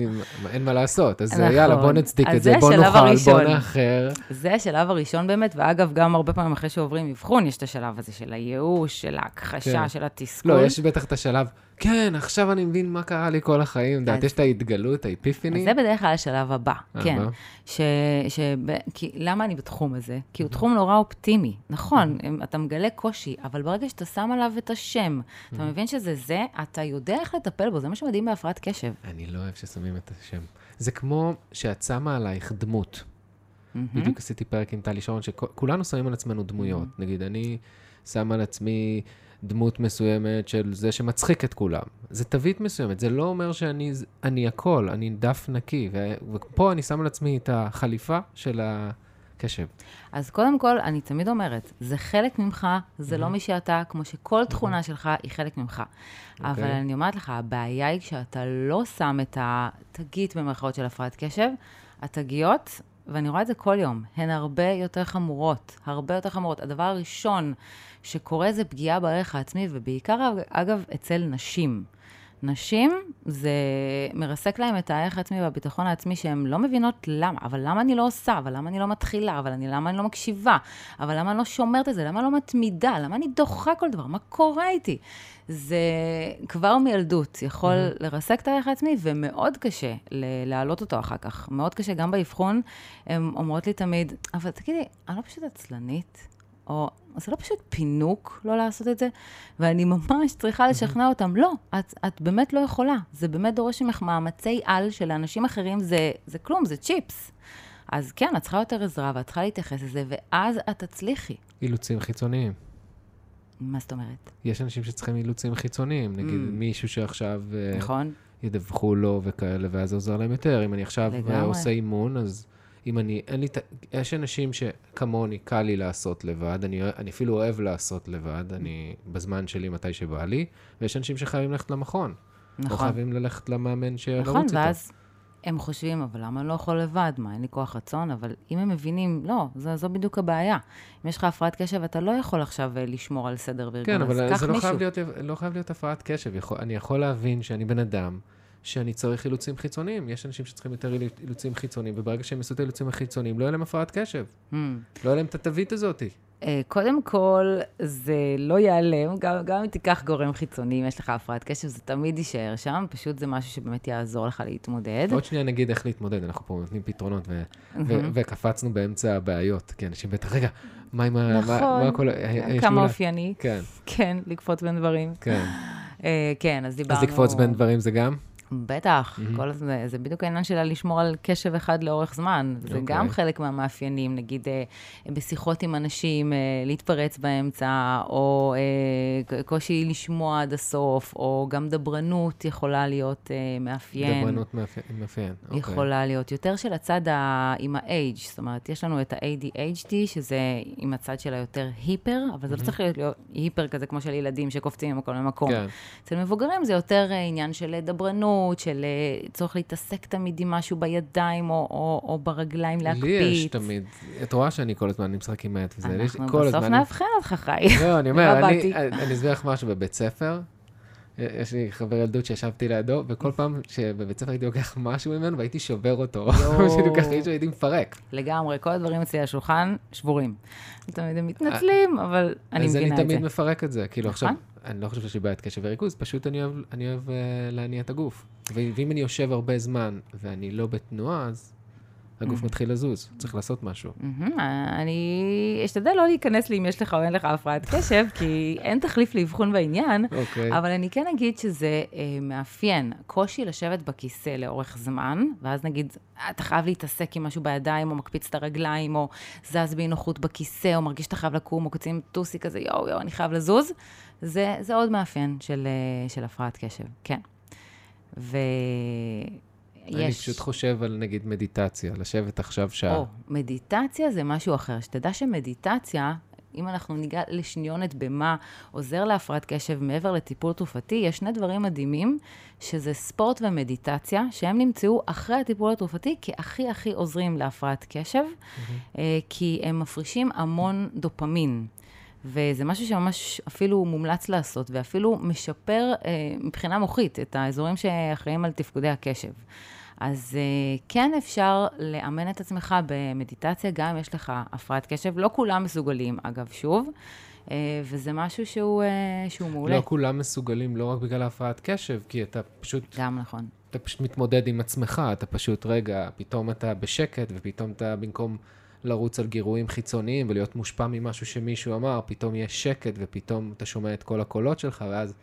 מה, אין מה לעשות, אז נכון. יאללה, בוא נצדיק את זה, בוא נאכל, הראשון. בוא נאחר. זה השלב הראשון באמת, ואגב, גם הרבה פעמים אחרי שעוברים מבחון, יש את השלב הזה של הייאוש, של ההכחשה, כן. של התסכול. לא, יש בטח את השלב, כן, עכשיו אני מבין מה קרה לי כל החיים, דעת, יש את ההתגלות, האפיפני. זה בדרך כלל השלב הבא, כן. ש, ש, כי, למה אני בתחום הזה? כי הוא תחום נורא אופטימי, נכון, אתה מגלה קושי, אבל ברגע שאתה שם עליו את השם, אתה מבין שזה זה, אתה יודע איך לטפל בו, זה מה שמדהים בהפרעת קשב. אני לא אוהב ששמים את השם. זה כמו שאת שמה עלייך דמות. בדיוק עשיתי פרק עם טלי שרון, שכולנו שמים על עצמנו דמויות. נגיד, אני שם על עצמי דמות מסוימת של זה שמצחיק את כולם. זה תווית מסוימת, זה לא אומר שאני אני הכל, אני דף נקי, ופה אני שם על עצמי את החליפה של הקשב. אז קודם כל, אני תמיד אומרת, זה חלק ממך, זה לא מי שאתה, כמו שכל תכונה שלך היא חלק ממך. אבל אני אומרת לך, הבעיה היא כשאתה לא שם את התגית במרכאות של הפרעת קשב, התגיות, ואני רואה את זה כל יום, הן הרבה יותר חמורות, הרבה יותר חמורות. הדבר הראשון שקורה זה פגיעה בערך העצמי, ובעיקר, אגב, אצל נשים. נשים, זה מרסק להם את הערך העצמי והביטחון העצמי, שהן לא מבינות למה, אבל למה אני לא עושה, אבל למה אני לא מתחילה, אבל אני, למה אני לא מקשיבה, אבל למה אני לא שומרת את זה, למה אני לא מתמידה, למה אני דוחה כל דבר, מה קורה איתי? זה כבר מילדות, יכול mm-hmm. לרסק את הערך העצמי, ומאוד קשה ל- להעלות אותו אחר כך. מאוד קשה, גם באבחון, הן אומרות לי תמיד, אבל תגידי, אני לא פשוט עצלנית, או זה לא פשוט פינוק לא לעשות את זה, ואני ממש צריכה לשכנע אותם, לא, את, את באמת לא יכולה, זה באמת דורש ממך מאמצי על של אנשים אחרים, זה, זה כלום, זה צ'יפס. אז כן, את צריכה יותר עזרה, ואת צריכה להתייחס לזה, ואז את תצליחי. אילוצים חיצוניים. מה זאת אומרת? יש אנשים שצריכים אילוצים חיצוניים, נגיד mm. מישהו שעכשיו נכון. ידווחו לו וכאלה, ואז זה עוזר להם יותר. אם אני עכשיו לגמרי. עושה אימון, אז אם אני, אין לי, יש אנשים שכמוני קל לי לעשות לבד, אני, אני אפילו אוהב לעשות לבד, אני, בזמן שלי מתי שבא לי, ויש אנשים שחייבים ללכת למכון. נכון. או חייבים ללכת למאמן שלרוץ נכון, איתו. ואז הם חושבים, אבל למה לא יכול לבד? מה, אין לי כוח רצון? אבל אם הם מבינים, לא, זו, זו בדיוק הבעיה. אם יש לך הפרעת קשב, אתה לא יכול עכשיו לשמור על סדר וארגון. כן, אבל זה לא חייב, להיות, לא חייב להיות הפרעת קשב. יכול, אני יכול להבין שאני בן אדם, שאני צריך אילוצים חיצוניים. יש אנשים שצריכים יותר אילוצים חיצוניים, וברגע שהם עשו את האילוצים החיצוניים, לא היה להם הפרעת קשב. Mm. לא היה להם את התווית הזאת. Uh, קודם כל, זה לא ייעלם, גם, גם אם תיקח גורם חיצוני, אם יש לך הפרעת קשב, זה תמיד יישאר שם, פשוט זה משהו שבאמת יעזור לך להתמודד. עוד שנייה נגיד איך להתמודד, אנחנו פה נותנים פתרונות, ו- ו- וקפצנו באמצע הבעיות, כי אנשים בטח, רגע, מה עם ה... נכון, מה, מה כל... כמה אופייני, כן. כן, לקפוץ בין דברים. כן. Uh, כן, אז דיברנו... אז לקפוץ בין דברים זה גם? בטח, mm-hmm. כל זה, זה בדיוק העניין שלה לשמור על קשב אחד לאורך זמן, okay. זה גם חלק מהמאפיינים, נגיד בשיחות עם אנשים, להתפרץ באמצע, או קושי לשמוע עד הסוף, או גם דברנות יכולה להיות מאפיין. דברנות מאפיין, אוקיי. יכולה okay. להיות יותר של הצד ה, עם ה-H, זאת אומרת, יש לנו את ה-A D H D, שזה עם הצד שלה יותר היפר, אבל זה mm-hmm. לא צריך להיות, להיות היפר כזה כמו של ילדים שקופצים ממקום למקום. כן. אצל מבוגרים זה יותר עניין של דברנות, של צורך להתעסק תמיד עם משהו בידיים או, או, או ברגליים להקפיץ. לי יש תמיד, את רואה שאני כל הזמן נמשחק עם מעט וזה. אנחנו בסוף נאבחן אותך חי. לא, אני אומר, אני אסביר לך משהו בבית ספר, יש לי חבר ילדות שישבתי לידו, וכל פעם שבבית ספר הייתי לוקח משהו ממנו, והייתי שובר אותו, כשאני לוקח איש והייתי מפרק. לגמרי, כל הדברים אצלי השולחן שבורים. תמיד הם מתנצלים, אבל אני מבינה את זה. אז אני תמיד מפרק את זה, כאילו עכשיו... אני לא חושב שיש לי בעיית קשב וריכוז, פשוט אני אוהב, אני אוהב uh, להניע את הגוף. ואם אני יושב הרבה זמן ואני לא בתנועה, אז הגוף מתחיל לזוז, צריך לעשות משהו. אני אשתדל לא להיכנס לי אם יש לך או אין לך הפרעת קשב, כי אין תחליף לאבחון בעניין, אבל אני כן אגיד שזה מאפיין קושי לשבת בכיסא לאורך זמן, ואז נגיד, אתה חייב להתעסק עם משהו בידיים, או מקפיץ את הרגליים, או זז בנוחות בכיסא, או מרגיש שאתה חייב לקום, או קוצים טוסי כזה, יואו, יואו, אני חייב לזוז. זה עוד מאפיין של הפרעת קשב, כן. ו... יש. אני פשוט חושב על, נגיד, מדיטציה, לשבת עכשיו שעה. או, מדיטציה זה משהו אחר. שתדע שמדיטציה, אם אנחנו ניגע לשניונת במה עוזר להפרעת קשב מעבר לטיפול תרופתי, יש שני דברים מדהימים, שזה ספורט ומדיטציה, שהם נמצאו אחרי הטיפול התרופתי, כי הכי הכי עוזרים להפרעת קשב, mm-hmm. כי הם מפרישים המון דופמין. וזה משהו שממש אפילו מומלץ לעשות, ואפילו משפר אה, מבחינה מוחית את האזורים שאחראים על תפקודי הקשב. אז אה, כן אפשר לאמן את עצמך במדיטציה, גם אם יש לך הפרעת קשב. לא כולם מסוגלים, אגב, שוב, אה, וזה משהו שהוא, אה, שהוא מעולה. לא כולם מסוגלים, לא רק בגלל הפרעת קשב, כי אתה פשוט... גם נכון. אתה פשוט מתמודד עם עצמך, אתה פשוט רגע, פתאום אתה בשקט, ופתאום אתה במקום... לרוץ על גירויים חיצוניים ולהיות מושפע ממשהו שמישהו אמר, פתאום יש שקט ופתאום אתה שומע את כל הקולות שלך, ואז,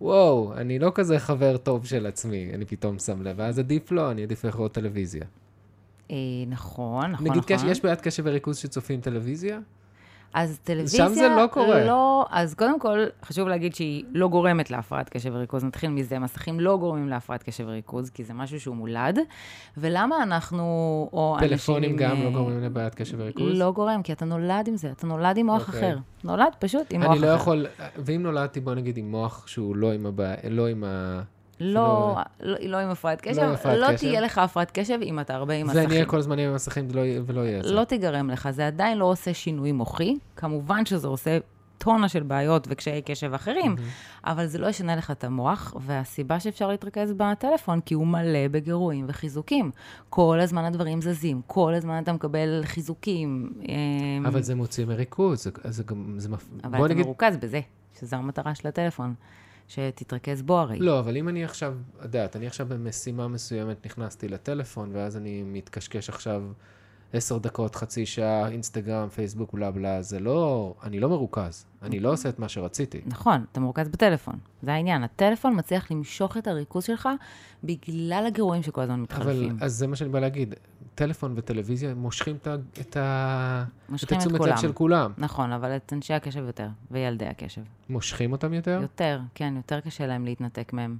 וואו, אני לא כזה חבר טוב של עצמי, אני פתאום שם לב, ואז עדיף לא, אני עדיף לראות טלוויזיה. נכון, נכון, נכון. נגיד, יש בעיית קשב וריכוז שצופים טלוויזיה? אז טלוויזיה... שם זה לא קורה. לא, אז קודם כל, חשוב להגיד שהיא לא גורמת להפרעת קשב וריכוז. נתחיל מזה, מסכים לא גורמים להפרעת קשב וריכוז, כי זה משהו שהוא מולד. ולמה אנחנו, או אנשים... טלפונים גם לא גורמים לבעיית קשב וריכוז? לא גורם, כי אתה נולד עם זה, אתה נולד עם מוח אחר. נולד פשוט עם מוח אחר. אני לא יכול... ואם נולדתי, בוא נגיד, עם מוח שהוא לא עם הבעיה, לא עם ה... לא, לא עם הפרעת קשב, לא תהיה לך הפרעת קשב אם אתה הרבה עם מסכים. זה נהיה כל הזמן עם מסכים ולא יהיה את זה. לא תגרם לך, זה עדיין לא עושה שינוי מוחי, כמובן שזה עושה טונה של בעיות וקשיי קשב אחרים, אבל זה לא ישנה לך את המוח, והסיבה שאפשר להתרכז בטלפון, כי הוא מלא בגירויים וחיזוקים. כל הזמן הדברים זזים, כל הזמן אתה מקבל חיזוקים. אבל זה מוציא מריכוז, זה גם... אבל אתה מרוכז בזה, שזו המטרה של הטלפון. שתתרכז בו הרי. לא, אבל אם אני עכשיו, יודעת, אני עכשיו במשימה מסוימת נכנסתי לטלפון, ואז אני מתקשקש עכשיו עשר דקות, חצי שעה, אינסטגרם, פייסבוק, אולה בלה, זה לא, אני לא מרוכז. אני לא עושה את מה שרציתי. נכון, אתה מרוכז בטלפון. זה העניין. הטלפון מצליח למשוך את הריכוז שלך בגלל הגירויים שכל הזמן מתחלפים. אבל, אז זה מה שאני בא להגיד. טלפון וטלוויזיה מושכים את התשומת לב של כולם. נכון, אבל את אנשי הקשב יותר, וילדי הקשב. מושכים אותם יותר? יותר, כן, יותר קשה להם להתנתק מהם.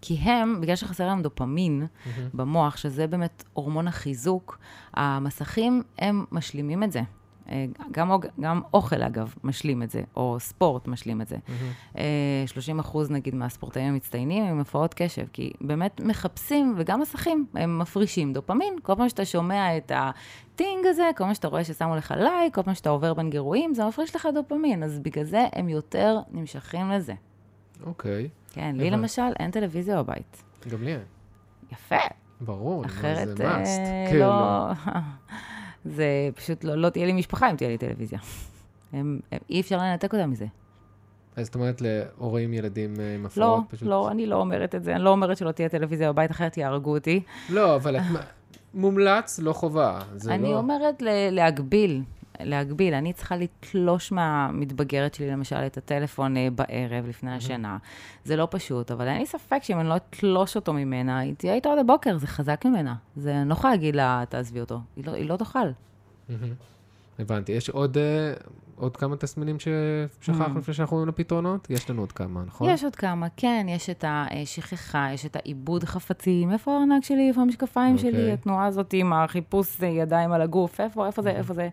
כי הם, בגלל שחסר להם דופמין במוח, שזה באמת הורמון החיזוק, המסכים הם משלימים את זה. גם, גם אוכל, אגב, משלים את זה, או ספורט משלים את זה. שלושים אחוז, נגיד, מהספורטאים המצטיינים הם הפרעות קשב, כי באמת מחפשים, וגם מסכים, הם מפרישים דופמין. כל פעם שאתה שומע את הטינג הזה, כל פעם שאתה רואה ששמו לך לייק, כל פעם שאתה עובר בין גירויים, זה מפריש לך דופמין. אז בגלל זה הם יותר נמשכים לזה. אוקיי. כן, לי למשל, אין טלוויזיה בבית. גם לי. יפה. ברור, אחרת, זה מאסט. לא... זה פשוט לא, לא תהיה לי משפחה אם תהיה לי טלוויזיה. הם, הם, אי אפשר לנתק אותם מזה. אז זאת אומרת להורים, ילדים עם הפרעות? לא, פשוט... לא, אני לא אומרת את זה. אני לא אומרת שלא תהיה טלוויזיה בבית, אחרת יהרגו אותי. לא, אבל את מומלץ, לא חובה. אני לא... אומרת ל- להגביל. להגביל. אני צריכה לתלוש מהמתבגרת שלי, למשל, את הטלפון בערב, לפני השנה. זה לא פשוט, אבל אני ספק שאם אני לא תלוש אותו ממנה, היא תהיה איתו עד הבוקר, זה חזק ממנה. זה נוחה, אגיד לה, תעזבי אותו. היא לא, היא לא תוכל. הבנתי. יש עוד, עוד כמה תסמינים ששכחנו לפני שאנחנו עם הפתרונות? יש לנו עוד כמה, נכון? יש עוד כמה, כן. יש את השכחה, יש את העיבוד חפצים. איפה הארנק שלי, איפה המשקפיים שלי, התנועה הזאת עם החיפוש ידיים על הגוף, איפה, איפה זה, איפה זה.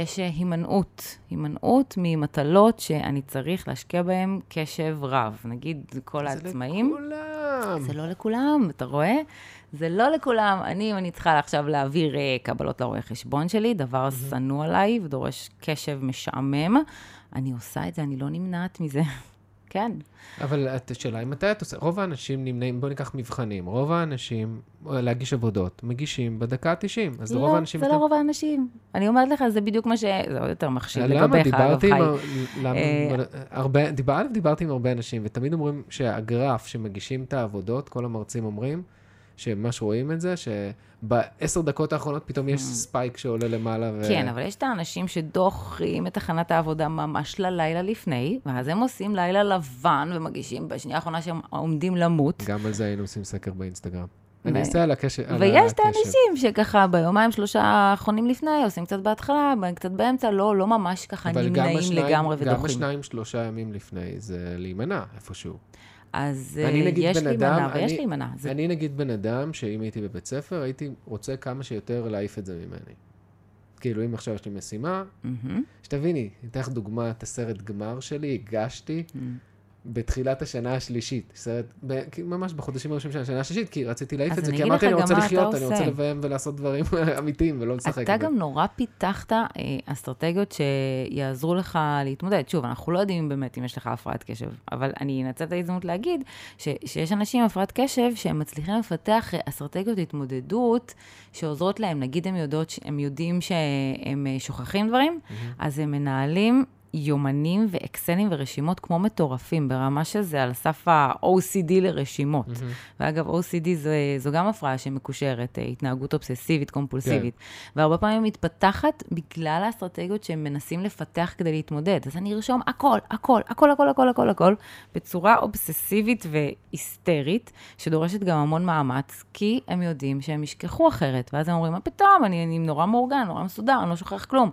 יש הימנעות, הימנעות ממטלות שאני צריך להשקיע בהן קשב רב. נגיד, כל העצמאים. זה לכולם. זה לא לכולם, אתה רואה? זה לא לכולם. אני, אם אני צריכה עכשיו להעביר קבלות לרואה חשבון שלי, דבר סנוע עליי ודורש קשב משעמם, אני עושה את זה, אני לא נמנעת מזה. כן. אבל השאלה היא מתי את עושה? רוב האנשים נמנעים, בוא ניקח מבחנים, רוב האנשים, להגיש עבודות, מגישים בדקה תשעים. אז לא, רוב האנשים... זה לא רוב האנשים. אני אומרת לך, זה בדיוק מה ש... זה עוד יותר מחשיב לגביך, אגב חי. למה דיברתי עם הרבה אנשים, ותמיד אומרים שהגרף שמגישים את העבודות, כל המרצים אומרים, שמה שרואים את זה, שבעשר דקות האחרונות פתאום יש ספייק שעולה למעלה. ו... כן, אבל יש את האנשים שדוחים את הכנת העבודה ממש ללילה לפני, ואז הם עושים לילה לבן ומגישים בשנייה האחרונה שהם עומדים למות. גם על זה היינו עושים סקר באינסטגרם. אני אעשה על הקשב. ויש את האנשים שככה ביומיים שלושה האחרונים לפני, עושים קצת בהתחלה, קצת באמצע, לא, לא ממש ככה נמנעים לגמרי ודוחים. אבל גם השניים שלושה ימים לפני זה להימנע איפשהו. אז יש לי מנה, ויש לי מנה. אני נגיד בן אדם, שאם הייתי בבית ספר, הייתי רוצה כמה שיותר להעיף את זה ממני. כאילו, אם עכשיו יש לי משימה, שתביני, נתח דוגמה את הסרט גמר שלי, הגשתי בתחילת השנה השלישית. סרט, ממש בחודשים הראשונים של השנה השלישית, כי רציתי להעיף את זה, כי אמרתי, אני רוצה לחיות, אני רוצה לביים ולעשות דברים אמיתיים, ולא לשחק. אתה גם נורא פיתחת אסטרטגיות שיעזרו לך להתמודד. שוב, אנחנו לא יודעים באמת אם יש לך הפרעת קשב, אבל אני אנצל את ההזדמנות להגיד שיש אנשים עם הפרעת קשב שהם מצליחים לפתח אסטרטגיות התמודדות שעוזרות להם. נגיד הם יודעות, הם יודעים שהם שוכחים דברים, אז הם מנהלים יומנים ואקסלים ורשימות כמו מטורפים, ברמה שזה על סף ה-או סי די לרשימות. Mm-hmm. ואגב, או סי די זה, זו גם הפרעה שמקושרת, התנהגות אובססיבית, קומפולסיבית. כן. והרבה פעמים מתפתחת בגלל האסטרטגיות שהם מנסים לפתח כדי להתמודד. אז אני ארשום הכל, הכל, הכל, הכל, הכל, הכל, הכל, בצורה אובססיבית והיסטרית, שדורשת גם המון מאמץ, כי הם יודעים שהם ישכחו אחרת. ואז הם אומרים, מה פתאום, אני, אני נורא מאורגן, נורא מסודר, אני לא שוכח כלום.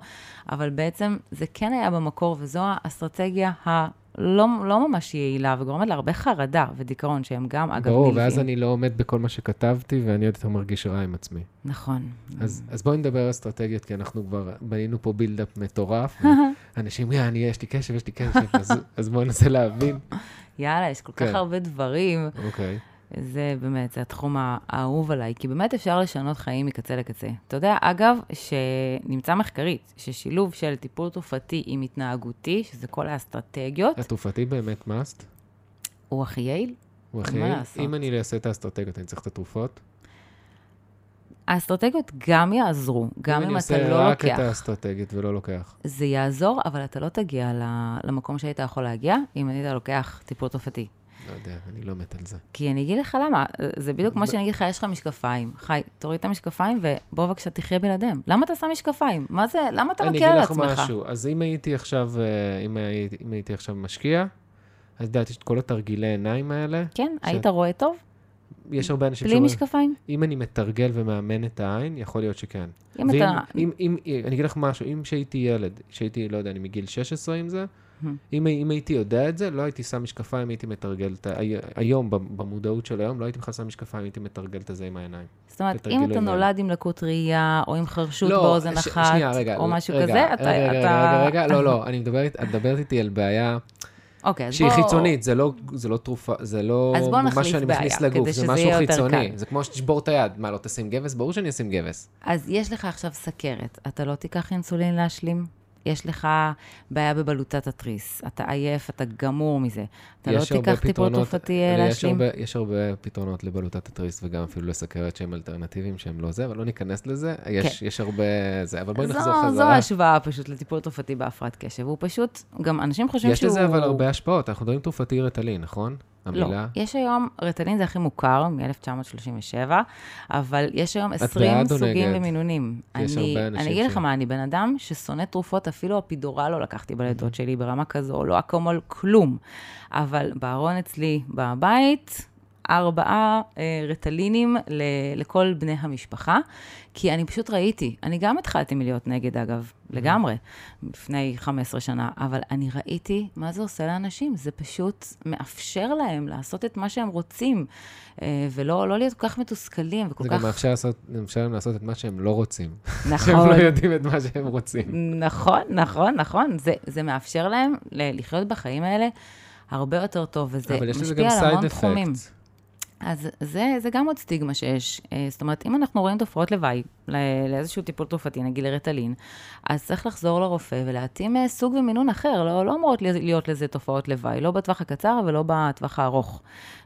אבל בעצם זה כן היה במקור, וזו האסטרטגיה הלא לא ממש יעילה, וגורמת להרבה חרדה ודיכאון, שהם גם אגב נלווים. ברור, ואז אני לא עומד בכל מה שכתבתי, ואני עוד יותר מרגיש רע עם עצמי. נכון. אז, אז בואו נדבר על אסטרטגיות, כי אנחנו כבר בנינו פה בילדאפ מטורף, ואנשים, יא, אני, יש לי קשב, יש לי קשב, אז, אז בואו ננסה להבין. יאללה, יש כל כך הרבה דברים. אוקיי. זה באמת, זה התחום האהוב עליי, כי באמת אפשר לשנות חיים מקצה לקצה. אתה יודע, אגב, שנמצא מחקרית, ששילוב של טיפול תופעתי עם התנהגותי, שזה כל האסטרטגיות. התופעתי באמת מאסט? הוא הכי יעיל. הוא הכי יעיל? אם אני אעשה את האסטרטגיות, אני צריך את התרופות? האסטרטגיות גם יעזרו, גם אם, אם אתה לא לוקח. אם אני עושה רק את האסטרטגית ולא לוקח. זה יעזור, אבל אתה לא תגיע למקום שהיית יכול להגיע, אם אני לוקח טיפול תופעתי. לא יודע, אני לא מת על זה. כי אני אגיד לך למה, זה בדיוק כמו שאני אגיד לך, יש לך משקפיים. חי, תוריד את המשקפיים ובוא בבקשה תחיה בלעדיהם. למה אתה שם משקפיים? מה זה, למה אתה מכה על עצמך? אני אגיד לך משהו, אז אם הייתי עכשיו, אם הייתי, אם הייתי עכשיו משקיע, אז דעת, יש את כל התרגילי עיניים האלה. כן, ש... היית רואה טוב? יש הרבה אנשים בלי משקפיים? אם אני מתרגל ומאמן את העין, יכול להיות שכן. אם ואם, אתה... אם, אם, אם, אני אגיד לך משהו, אם שהייתי ילד, שהייתי, לא יודע, אני מגיל שש עשרה עם זה, אם, אם הייתי יודע את זה, לא הייתי שם משקפיים, הייתי מתרגל, היום, במודעות של היום, לא הייתי בכלל שם משקפיים, הייתי מתרגל את זה עם העיניים. זאת אומרת, אם אתה נולד עם לקות ראייה, או עם חרשות באוזן אחת, או משהו כזה, אתה... רגע, רגע, לא, לא, אני מדברת, את מדברת איתי על בעיה שהיא חיצונית, זה לא תרופה, זה לא מה שאני מכניס לגוף, זה משהו חיצוני, זה כמו שתשבור את היד, מה, לא תשים גבס? ברור שאני אשים גבס. אז יש לך עכשיו סכרת, אתה לא תיקח אינסולין להשלים? יש לך בעיה בבלוטת התריס, אתה עייף, אתה גמור מזה. אתה לא תיקח טיפול תרופתי להשלים. יש הרבה פתרונות לבלוטת התריס, וגם אפילו לסכרת שהם אלטרנטיביים, שהם לא זה, אבל לא ניכנס לזה. יש הרבה זה, אבל בואי נחזור חזרה. זו ההשוואה פשוט לטיפול תרופתי בהפרעת קשב. הוא פשוט, גם אנשים חושבים שהוא... יש לזה אבל הרבה השפעות. אנחנו יודעים תרופתי רטלין, נכון? המילה. לא, יש היום, רטלין זה הכי מוכר, מ-אלף תשע מאות שלושים ושבע, אבל יש היום עשרים סוגים ומינונים. אני, אני אגיד לך מה, אני בן אדם ששונא תרופות, אפילו הפידורל לא לקחתי בלידות שלי ברמה כזו, לא אקמול כלום. אבל בארון אצלי בבית, ארבעה אה, רטלינים ל, לכל בני המשפחה, כי אני פשוט ראיתי, אני גם התחלתי מלהיות נגד אגב, לגמרי, לפני חמש עשרה שנה, אבל אני ראיתי מה זה עושה לאנשים, זה פשוט מאפשר להם לעשות את מה שהם רוצים, ולא לא להיות כל כך מתוסכלים וכל כך... זה גם אפשר לעשות, אפשר להם לעשות את מה שהם לא רוצים. נכון. שהם לא יודעים את מה שהם רוצים. נכון, נכון, נכון. זה, זה מאפשר להם לחיות בחיים האלה הרבה יותר טוב, וזה משפיע על המון תחומים. אז זה, זה גם עוד סטיגמה שיש. זאת אומרת, אם אנחנו רואים תופעות לוואי, לאיזשהו טיפול תרופתי, נגיד לרטלין, אז צריך לחזור לרופא ולהתאים סוג ומינון אחר. לא, לא אמורות להיות לזה תופעות לוואי, לא בטווח הקצר ולא בטווח הארוך.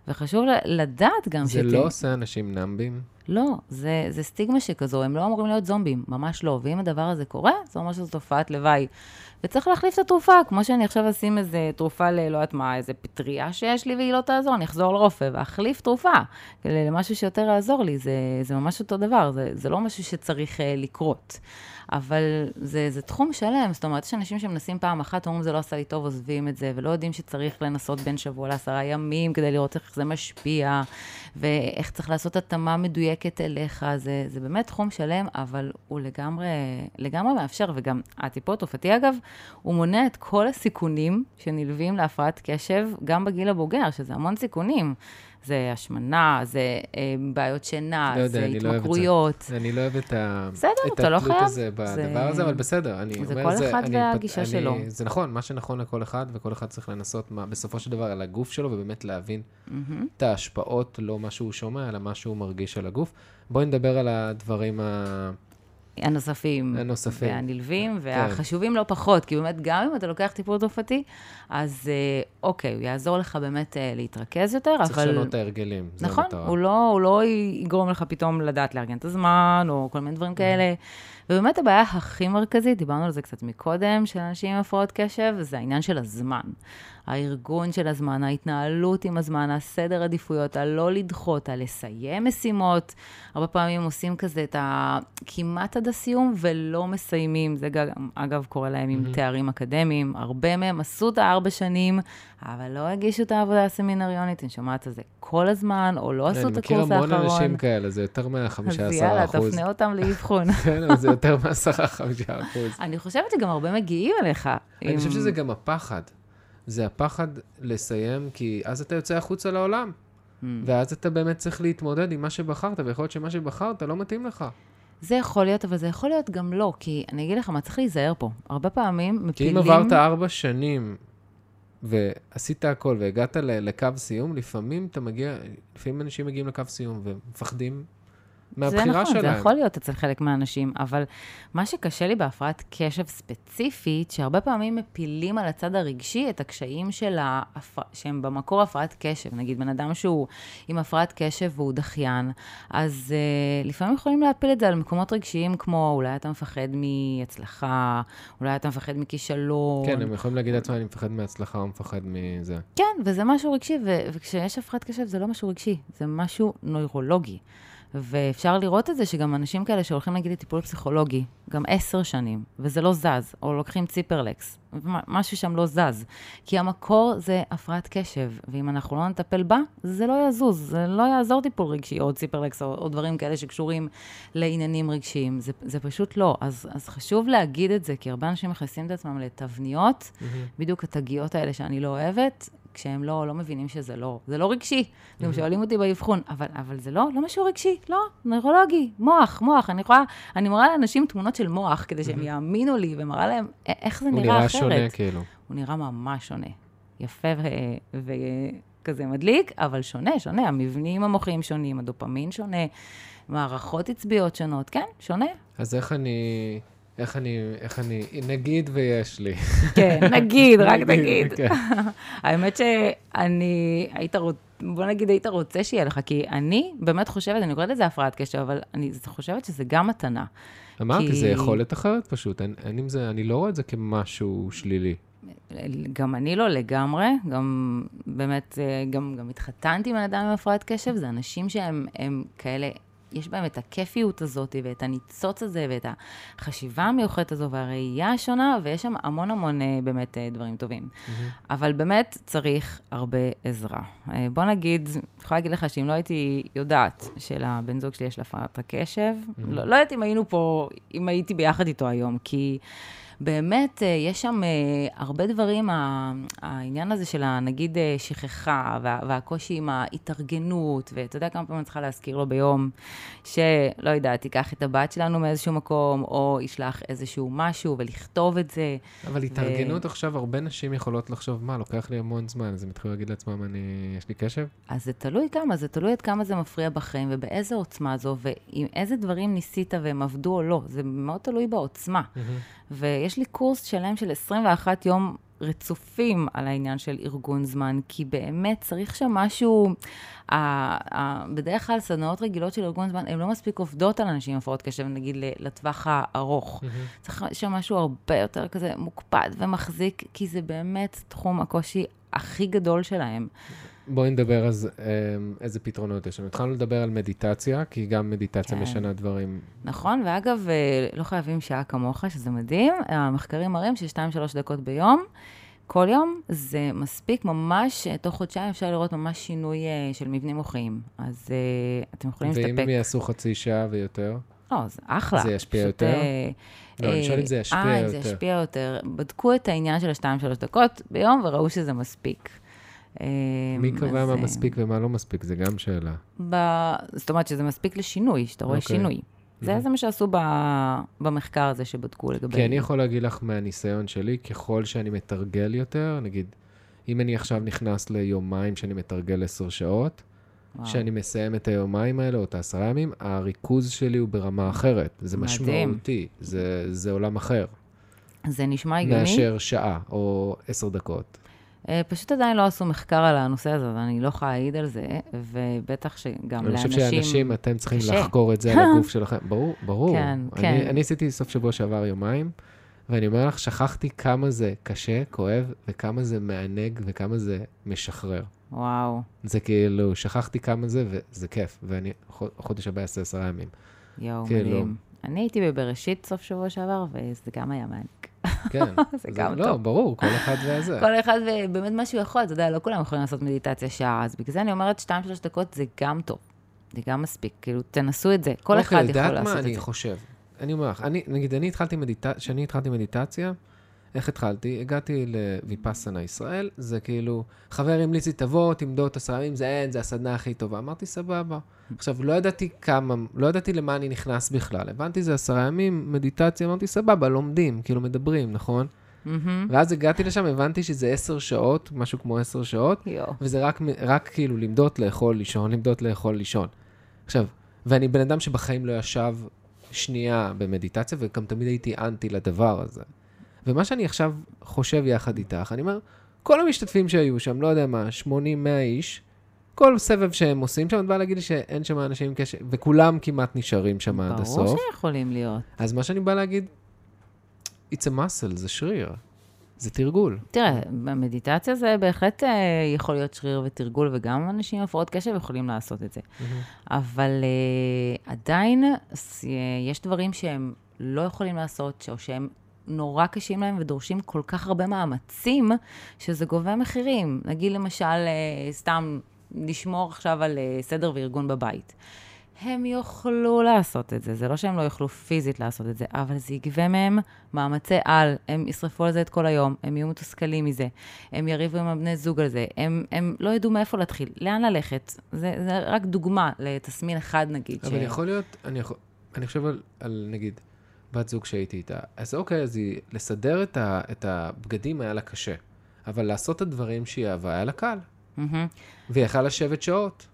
וחשוב לדעת גם שאתי... זה לא עושה אנשים נמבים? לא, זה, זה סטיגמה שכזו. הם לא אמורים להיות זומבים, ממש לא. ואם הדבר הזה קורה, זה ממש תופעת לוואי. וצריך להחליף את התרופה, כמו שאני עכשיו אשים איזו תרופה ללא יודעת מה, איזו פטריה שיש לי והיא לא תעזור, אני אחזור לרופא ואחליף תרופה למשהו שיותר יעזור לי, זה, זה ממש אותו דבר, זה, זה לא משהו שצריך לקרות. אבל זה, זה תחום שלם, זאת אומרת, יש אנשים שמנסים פעם אחת, אומרים, זה לא עשה לי טוב, עוזבים את זה, ולא יודעים שצריך לנסות בין שבוע לעשרה ימים, כדי לראות איך זה משפיע, ואיך צריך לעשות התאמה מדויקת אליך, זה, זה באמת תחום שלם, אבל הוא לגמרי, לגמרי מאפשר, וגם הטיפול התרופתי, אגב, הוא מונע את כל הסיכונים שנלווים להפרעת קשב, גם בגיל הבוגר, שזה המון סיכונים. זה השמנה, זה בעיות שינה, זה התמכרויות. אני לא אוהב את התלות הזה בדבר הזה, אבל בסדר. זה כל אחד והגישה שלו. זה נכון, מה שנכון לכל אחד, וכל אחד צריך לנסות בסופו של דבר על הגוף שלו, ובאמת להבין את ההשפעות, לא מה שהוא שומע, אלא מה שהוא מרגיש על הגוף. בואי נדבר על הדברים ה... הנוספים, הנוספים. והנלווים, והחשובים כן. לא פחות, כי באמת גם אם אתה לוקח טיפול תרופתי, אז אוקיי, הוא יעזור לך באמת להתרכז יותר, צריך אבל... צריך לשנות את ההרגלים. נכון, הוא לא, הוא לא יגרום לך פתאום לדעת לארגן את הזמן, או כל מיני דברים כאלה. ובאמת הבעיה הכי מרכזית, דיברנו על זה קצת מקודם, של אנשים עם הפרעות קשב, זה העניין של הזמן. הארגון של הזמן, ההתנהלות עם הזמן, הסדר עדיפויות, הלא לדחות, הלסיים משימות. הרבה פעמים עושים כזה את ה... כמעט עד הסיום ולא מסיימים. זה גם, אגב, קורה להם עם mm-hmm. תארים אקדמיים. הרבה מהם עשו את הארבע שנים, אבל לא הגישו את העבודה הסמינריונית. אני שומעת את זה כל הזמן, או לא עשו את הקורס האחרון. אני מכיר המון אנשים כאלה, זה יותר מה-חמישה עשר אחוז. אז יאללה, תפנה אותם לאבחון. זה יותר מה-עשרה אחוז. אני חושבת שגם הרבה מגיעים אליך. אני חושבת שזה גם הפחד. זה הפחד לסיים, כי אז אתה יוצא החוצה לעולם, mm. ואז אתה באמת צריך להתמודד עם מה שבחרת, ויכול להיות שמה שבחרת לא מתאים לך. זה יכול להיות, אבל זה יכול להיות גם לא, כי אני אגיד לך, מה צריך להיזהר פה? הרבה פעמים מפילים... כי אם עברת ארבע שנים, ועשית הכל, והגעת לקו סיום, לפעמים אתה מגיע, לפעמים אנשים מגיעים לקו סיום, ומפחדים מהבחירה שלהם. זה נכון, שלהם. זה יכול להיות אצל חלק מהאנשים, אבל מה שקשה לי בהפרעת קשב ספציפית, שהרבה פעמים מפילים על הצד הרגשי את הקשיים של ההפר... שהם במקור הפרעת קשב, נגיד בן אדם שהוא עם הפרעת קשב והוא דחיין, אז uh, לפעמים יכולים להפיל את זה על מקומות רגשיים כמו אולי אתה מפחד מהצלחה, אולי אתה מפחד מכישלון. כן, הם יכולים להגיד לעצמם אני מפחד מהצלחה או מפחד מזה. כן, וזה משהו רגשי, ו... וכשיש הפרעת קשב זה לא משהו רגשי, זה משהו נוירולוגי. ואפשר לראות את זה שגם אנשים כאלה שהולכים להגיד לטיפול פסיכולוגי, גם עשר שנים, וזה לא זז, או לוקחים ציפרלקס, משהו שם לא זז. כי המקור זה הפרעת קשב, ואם אנחנו לא נטפל בה, זה לא יזוז, זה לא יעזור טיפול רגשי, או ציפרלקס, או, או דברים כאלה שקשורים לעניינים רגשיים. זה, זה פשוט לא. אז, אז חשוב להגיד את זה, כי הרבה אנשים מכניסים את עצמם לתבניות, mm-hmm. בדיוק התגיות האלה שאני לא אוהבת, כשהם לא, לא מבינים שזה לא, זה לא רגשי. גם שואלים אותי באבחון, אבל, אבל זה לא, לא משהו רגשי, לא, נוירולוגי, מוח, מוח. אני יכולה, אני מראה לאנשים תמונות של מוח, כדי שהם יאמינו לי, ומראה להם איך זה נראה אחרת. הוא נראה שונה כאילו. הוא נראה ממש שונה. יפה וכזה מדליק, אבל שונה, שונה. המבנים המוחיים שונים, הדופמין שונה, מערכות עצביות שונות, כן? שונה. אז איך אני... איך אני, איך אני, נגיד ויש לי. כן, נגיד, רק נגיד. האמת שאני, היית רוצה, בוא נגיד, היית רוצה שיהיה לך, כי אני באמת חושבת, אני קוראת לזה הפרעת קשב, אבל אני חושבת שזה גם מתנה. אמרתי, זה יכולת אחרת פשוט, אני לא רואה את זה כמשהו שלילי. גם אני לא לגמרי, גם באמת, גם התחתנתי עם אדם עם הפרעת קשב, זה אנשים שהם כאלה, יש בהם את הכיפיות הזאת, ואת הניצוץ הזה, ואת החשיבה המיוחדת הזו, והראייה השונה, ויש שם המון המון באמת דברים טובים. Mm-hmm. אבל באמת צריך הרבה עזרה. בוא נגיד, יכולה להגיד לך, שאם לא הייתי יודעת שלבן זוג שלי יש להפרעת הקשב, mm-hmm. לא, לא יודעת אם היינו פה, אם הייתי ביחד איתו היום, כי... באמת, יש שם הרבה דברים, העניין הזה של נגיד שכחה, והקושי עם ההתארגנות, ואתה יודע כמה פעמים אני צריכה להזכיר לו ביום, שלא יודע, תיקח את הבת שלנו מאיזשהו מקום, או ישלח איזשהו משהו, ולכתוב את זה. אבל התארגנות עכשיו, הרבה נשים יכולות לחשוב, מה, לוקח לי המון זמן, אז הם מתחילים להגיד לעצמם, יש לי קשב? אז זה תלוי כמה, זה תלוי עד כמה זה מפריע בחיים, ובאיזה עוצמה זו, ועם איזה דברים ניסית והם עבדו או לא, זה מאוד תלוי בעוצמה. ויש לי קורס שלם של עשרים ואחד יום רצופים על העניין של ארגון זמן, כי באמת צריך שם משהו, ה, ה, בדרך כלל סדנאות רגילות של ארגון זמן, הן לא מספיק עובדות על אנשים עם הפרעות קשב, נגיד לטווח הארוך. Mm-hmm. צריך שם משהו הרבה יותר כזה מוקפד ומחזיק, כי זה באמת תחום הקושי הכי גדול שלהם. Mm-hmm. בואי נדבר אז איזה פתרונות יש לנו. התחלנו לדבר על מדיטציה, כי גם מדיטציה משנה דברים. נכון, ואגב, לא חייבים שעה כמוך, שזה מדהים. המחקרים מראים ש-שתיים שלוש דקות ביום, כל יום, זה מספיק ממש, תוך חודשיים אפשר לראות ממש שינוי של מבנים מוחיים. אז אתם יכולים להסתפק. ואם הם יעשו חצי שעה ויותר? לא, זה אחלה. זה ישפיע יותר? לא, אני שואל אם זה ישפיע יותר. אה, זה ישפיע יותר. בדקו את העניין של ה-שתיים שלוש דקות ביום וראו שזה מספיק. מי קובע מה מספיק ומה לא מספיק? זה גם שאלה. זאת אומרת שזה מספיק לשינוי, שאתה רואה שינוי. זה מה שעשו במחקר הזה שבדקו לגבי... כי אני יכול להגיד לך מהניסיון שלי, ככל שאני מתרגל יותר, נגיד, אם אני עכשיו נכנס ליומיים שאני מתרגל עשר שעות, כשאני מסיים את היומיים האלה, או את העשרה ימים, הריכוז שלי הוא ברמה אחרת. זה משמעותי, זה עולם אחר. זה נשמע הגיוני? מאשר שעה, או עשר דקות. פשוט עדיין לא עשו מחקר על הנושא הזה, ואני לא יכולה להעיד על זה, ובטח שגם לאנשים... אני חושב שהאנשים, אתם צריכים לחקור את זה על הגוף שלכם. ברור, ברור. אני עשיתי סוף שבוע שעבר יומיים, ואני אומר לך, שכחתי כמה זה קשה, כואב, וכמה זה מענג, וכמה זה משחרר. וואו. זה כאילו, שכחתי כמה זה, וזה כיף, ואני חודש הבא עשה עשרה ימים. יואו, מדהים. אני הייתי בבראשית סוף שבוע שעבר, וזה גם היה מענג. כן, זה גם טוב. לא, ברור, כל אחד וזה. כל אחד ובאמת מה שהוא יכול, אתה יודע, לא כולם יכולים לעשות מדיטציה שעה, אז בגלל זה אני אומרת שתיים שלוש דקות זה גם טוב, זה גם מספיק, כאילו תנסו את זה, כל אחד יכול לעשות את זה. אוקיי, לדעת מה אני חושב, אני אומר לך, נגיד, אני התחלתי מדיטציה, כשאני התחלתי מדיטציה, איך התחלתי? הגעתי לויפאסנה ישראל, זה כאילו, חבר המליץ לי תבוא, תמדוד את הסרמים, זה אין, זה הסדנה הכי טובה. אמרתי, סבבה. עכשיו, לא ידעתי כמה, לא ידעתי למה אני נכנס בכלל. הבנתי, זה עשרה ימים, מדיטציה, אמרתי, סבבה, לומדים, כאילו מדברים, נכון? ואז הגעתי לשם, הבנתי שזה עשר שעות, משהו כמו עשר שעות, וזה רק, רק כאילו למדות לאכול, לישון, למדות לאכול, לישון. עכשיו, ואני בן אדם שבחיים לא ישב שנייה במדיטציה, וגם תמיד הייתי אנטי לדבר הזה. ומה שאני עכשיו חושב יחד איתך, אני אומר, כל המשתתפים שהיו שם, לא יודע מה, שמונים מאה איש, כל סבב שהם עושים שם, את באה להגיד לי שאין שם אנשים קשה, וכולם כמעט נשארים שם עד הסוף. ברור שיכולים להיות. אז מה שאני באה להגיד, it's a muscle, זה שריר, זה תרגול. תראה, במדיטציה זה בהחלט יכול להיות שריר ותרגול, וגם אנשים עם הפרעות קשב יכולים לעשות את זה. אבל עדיין יש דברים שהם לא יכולים לעשות, או שהם נורא קשים להם ודורשים כל כך הרבה מאמצים, שזה גובה מחירים. נגיד למשל, סתם נשמור עכשיו על סדר וארגון בבית. הם יוכלו לעשות את זה, זה לא שהם לא יוכלו פיזית לעשות את זה, אבל זה יגבה מהם מאמצי על, הם ישרפו על זה את כל היום, הם יהיו מתוסכלים מזה, הם יריבו עם הבני זוג על זה, הם, הם לא ידעו מאיפה להתחיל, לאן ללכת. זה, זה רק דוגמה לתסמין אחד נגיד. אבל ש... יכול להיות, אני, יכול, אני חושב על, על נגיד, בת זוג שהייתי איתה. אז אוקיי, אז היא לסדר את, ה, את הבגדים היה לה קשה, אבל לעשות את הדברים שהיא אהבה היה לה קל. Mm-hmm. והיא יכלה לשבת שעות,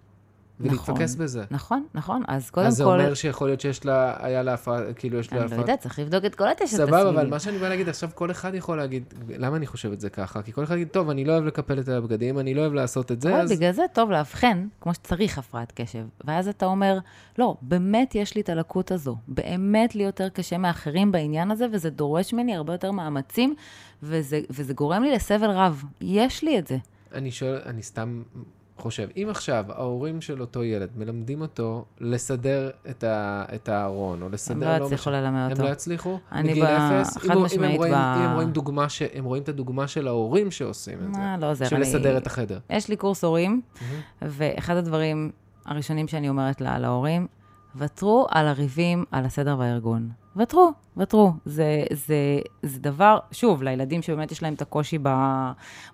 ולהתפקס נכון, בזה. נכון, נכון. אז קודם כל... אז זה כל... אומר שיכול להיות שיש לה, היה לה הפעה, כאילו יש לה הפעה. אני לא יודעת, צריך לבדוק את כל התשת הסביב. סבב, אבל מה שאני בא להגיד, עכשיו כל אחד יכול להגיד, למה אני חושב את זה ככה? כי כל אחד יגיד, טוב, אני לא אוהב לקפל את הבגדים, אני לא אוהב לעשות את זה, אבל אז... בגלל זה טוב להבחן, כמו שצריך הפרעת קשב. ואז אתה אומר, לא, באמת יש לי את הלקות הזו. באמת לי יותר קשה מאחרים בעניין הזה, וזה דורש ממני הרבה יותר מאמצים, וזה, וזה גורם לי לסבל רב. יש לי את זה. אני שואל, אני סתם... חושב, אם עכשיו ההורים של אותו ילד מלמדים אותו לסדר את, ה, את הארון, או לסדר... הם לא הצליחו ללמד אותו. הם לא הצליחו? אני באחד משמעית ב... אם הם רואים דוגמה, הם רואים את הדוגמה של ההורים שעושים את זה. לא עוזר. של לסדר את החדר. יש לי קורס הורים, ואחד הדברים הראשונים שאני אומרת לה, להורים, ותרו על הריבים, על הסדר והארגון. ותרו, ותרו. זה, זה, זה דבר, שוב, לילדים שבאמת יש להם את הקושי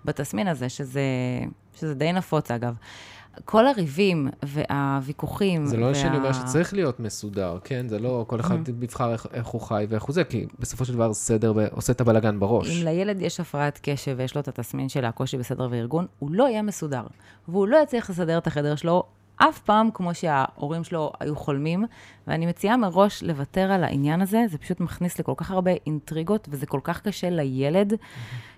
בתסמין הזה, שזה... שזה די נפוץ, אגב. כל הריבים והוויכוחים... זה לא שאני אומר שצריך להיות מסודר, כן? זה לא כל אחד מבחר איך הוא חי ואיך הוא זה, כי בסופו של דבר סדר ועושה את הבלגן בראש. אם לילד יש הפרעת קשב ויש לו את התסמין של הקושי בסדר וארגון, הוא לא יהיה מסודר. והוא לא יצליח לסדר את החדר שלו אף פעם כמו שההורים שלו היו חולמים, ואני מציעה מראש לוותר על העניין הזה, זה פשוט מכניס לכל כך הרבה אינטריגות, וזה כל כך קשה לילד,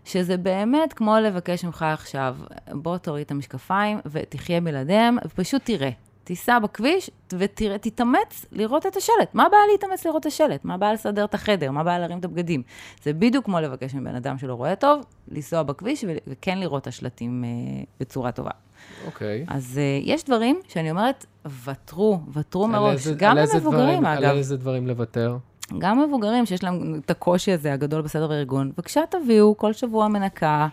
שזה באמת כמו לבקש ממך עכשיו, בוא תוריד את המשקפיים, ותחיה בלעדיהם, ופשוט תראה. תיסע בכביש ותתאמץ לראות את השלט. מה הבעיה להתאמץ לראות את השלט? מה הבעיה לסדר את החדר? מה הבעיה להרים את הבגדים? זה בדיוק כמו לבקש מבן אדם שלא רואה טוב, לנסוע בכביש וכן לראות את השלטים בצורה טובה. אוקיי. אז יש דברים שאני אומרת, ותרו, ותרו מראש. גם המבוגרים, אגב. על איזה דברים לוותר? גם מבוגרים שיש להם את הקושי הזה הגדול בסדר וארגון. בבקשה תביאו כל שבוע מנקה,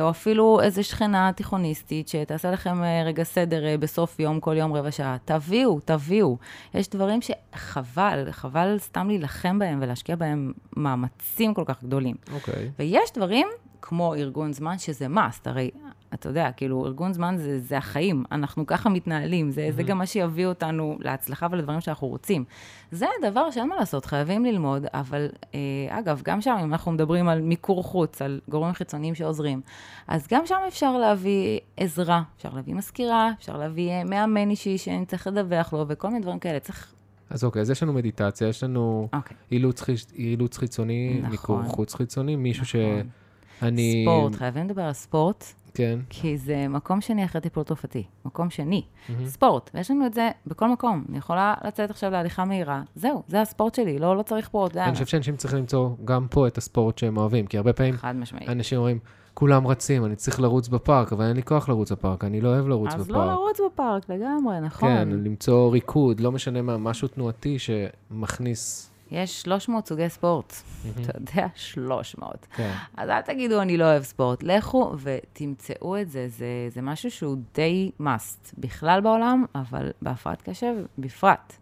או אפילו איזו שכנה תיכוניסטית שתעשה לכם רגע סדר בסוף יום, כל יום רבע שעה. תביאו, תביאו. יש דברים שחבל, חבל סתם להילחם בהם ולהשקיע בהם מאמצים כל כך גדולים. אוקיי. ויש דברים כמו ארגון זמן שזה מאסט, הרי אתה יודע, כאילו, ארגון זמן זה, זה החיים, אנחנו ככה מתנהלים, זה, זה גם מה שיביא אותנו להצלחה ולדברים שאנחנו רוצים. זה הדבר שאין מה לעשות, חייבים ללמוד, אבל, אגב, גם שם, אם אנחנו מדברים על מיקור חוץ, על גורמים חיצוניים שעוזרים, אז גם שם אפשר להביא עזרה, אפשר להביא מזכירה, אפשר להביא מאמן אישי שאני צריך לדווח לו, וכל מיני דברים כאלה, צריך... אז אוקיי, אז יש לנו מדיטציה, יש לנו אילוץ חיצוני, מיקור חוץ חיצוני, מישהו ש... ספורט, חייבים לדבר על ספורט. כן. כי זה מקום שני אחרי טיפול תרופתי, מקום שני. Mm-hmm. ספורט, ויש לנו את זה בכל מקום. אני יכולה לצאת עכשיו להליכה מהירה, זהו, זה הספורט שלי, לא, לא צריך פה עוד לאן. אני חושב שאנשים צריכים למצוא גם פה את הספורט שהם אוהבים, כי הרבה פעמים אנשים אומרים, כולם רצים, אני צריך לרוץ בפארק, אבל אין לי כוח לרוץ בפארק, אני לא אוהב לרוץ בפארק. אז לא לרוץ בפארק, לגמרי, נכון. כן, למצוא ריקוד, לא משנה מה, משהו תנועתי שמכניס... יש שלוש מאות סוגי ספורט, אתה יודע, שלוש מאות. אז אל תגידו, אני לא אוהב ספורט. לכו ותמצאו את זה, זה משהו שהוא די must, בכלל בעולם, אבל בהפרעת קשב, בפרט.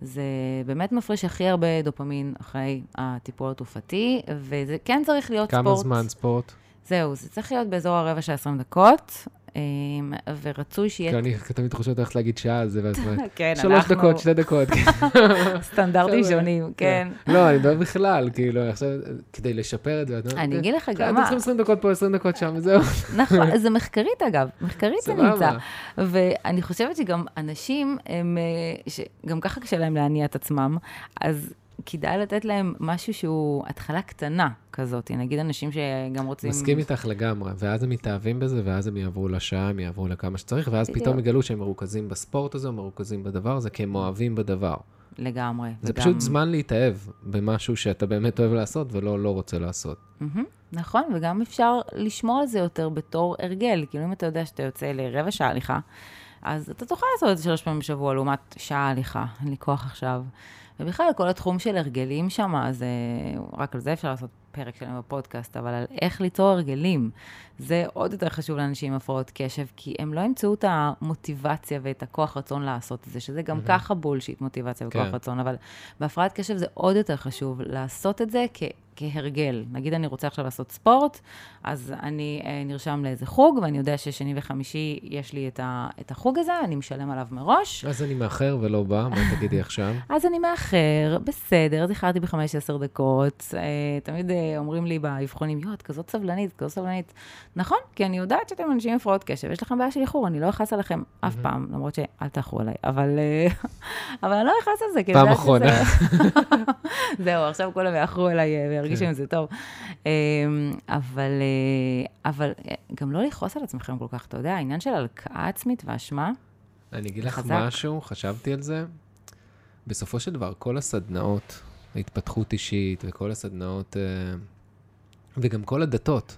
זה באמת מפריש הכי הרבה דופמין אחרי הטיפול התרופתי, וזה כן צריך להיות ספורט. כמה זמן ספורט? זהו, זה צריך להיות באזור הרבע של עשרים דקות, ורצוי שיהיה... כי אני תמיד חושבת איך להגיד שעה, זה בעצם... כן, אנחנו... שלוש דקות, שתי דקות. סטנדרטים שונים, כן. לא, אני מדבר בכלל, כאילו, כדי לשפר את זה. אני אגיד לך גם מה... אתם צריכים עשרים דקות פה, עשרים דקות שם, וזהו. נכון, זה מחקרית אגב, מחקרית זה נמצא. ואני חושבת שגם אנשים, שגם ככה קשה להם להניע את עצמם, אז... כדאי לתת להם משהו שהוא התחלה קטנה כזאת, נגיד אנשים שגם רוצים... מסכים איתך לגמרי, ואז הם מתאהבים בזה, ואז הם יעברו לשעה, הם יעברו לכמה שצריך, ואז פתאום יגלו שהם מרוכזים בספורט הזה, מרוכזים בדבר הזה, כי הם אוהבים בדבר. לגמרי. זה וגם... פשוט זמן להתאהב במשהו שאתה באמת אוהב לעשות, ולא לא רוצה לעשות. Mm-hmm, נכון, וגם אפשר לשמור על זה יותר בתור הרגל, כאילו אם אתה יודע שאתה יוצא לרבע שעה הליכה, אז אתה תוכל לעשות את זה שלוש פעמים בשבוע, לעומת שעה הליכה, אין לי כוח עכשיו. ובכלל, כל התחום של הרגלים שם, אז רק על זה אפשר לעשות פרק שלנו בפודקאסט, אבל על איך ליצור הרגלים, זה עוד יותר חשוב לאנשים עם הפרעות קשב, כי הם לא ימצאו את המוטיבציה ואת הכוח רצון לעשות את זה, שזה גם ככה בולשיט, מוטיבציה וכוח רצון, אבל בהפרעת קשב זה עוד יותר חשוב לעשות את זה כ... כהרגל. נגיד אני רוצה עכשיו לעשות ספורט, אז אני אה, נרשם לאיזה חוג, ואני יודע ששני וחמישי יש לי את, ה, את החוג הזה, אני משלם עליו מראש. אז אני מאחר ולא בא, מה תגידי עכשיו? אז אני מאחר, בסדר, זכרתי בחמש עשר דקות, אה, תמיד אה, אומרים לי באבחונים, יו, את כזאת סבלנית, כזאת סבלנית. נכון, כי אני יודעת שאתם אנשים עם הפרעות קשב, יש לכם בעיה של איחור, אני לא אכעס עליכם אף פעם, למרות שאל תאחרו עליי, אבל, אה, אבל אני לא אכעס על זה, כי פעם אחרונה. זהו, עכשיו כולם יאחרו עליי הרגישים את זה טוב. אבל, אבל גם לא לכעוס על עצמכם כל כך, אתה יודע, העניין של הלקאה עצמית והאשמה. אני אגיד לך משהו, חשבתי על זה. בסופו של דבר, כל הסדנאות, ההתפתחות אישית וכל הסדנאות, וגם כל הדתות,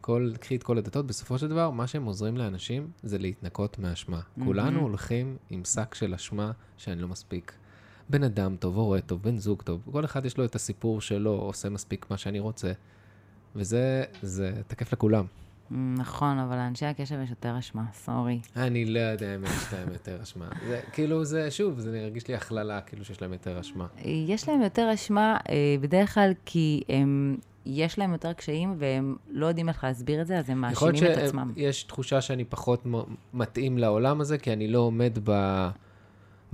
כל, קחי את כל הדתות, בסופו של דבר, מה שהם עוזרים לאנשים זה להתנקות מהאשמה. כולנו הולכים עם שק של אשמה שאני לא מספיק. בן אדם טוב, הורה טוב, בן זוג טוב, כל אחד יש לו את הסיפור שלו, עושה מספיק מה שאני רוצה, וזה, זה תקף לכולם. נכון, אבל לאנשי הקשב יש יותר אשמה, סורי. אני לא יודע אם יש להם יותר אשמה. זה, כאילו זה, שוב, זה נרגיש לי הכללה, כאילו שיש להם יותר אשמה. יש להם יותר אשמה, בדרך כלל כי הם, יש להם יותר קשיים, והם לא יודעים איך להסביר את זה, אז הם מאשימים את עצמם. יש תחושה שאני פחות מתאים לעולם הזה, כי אני לא עומד ב...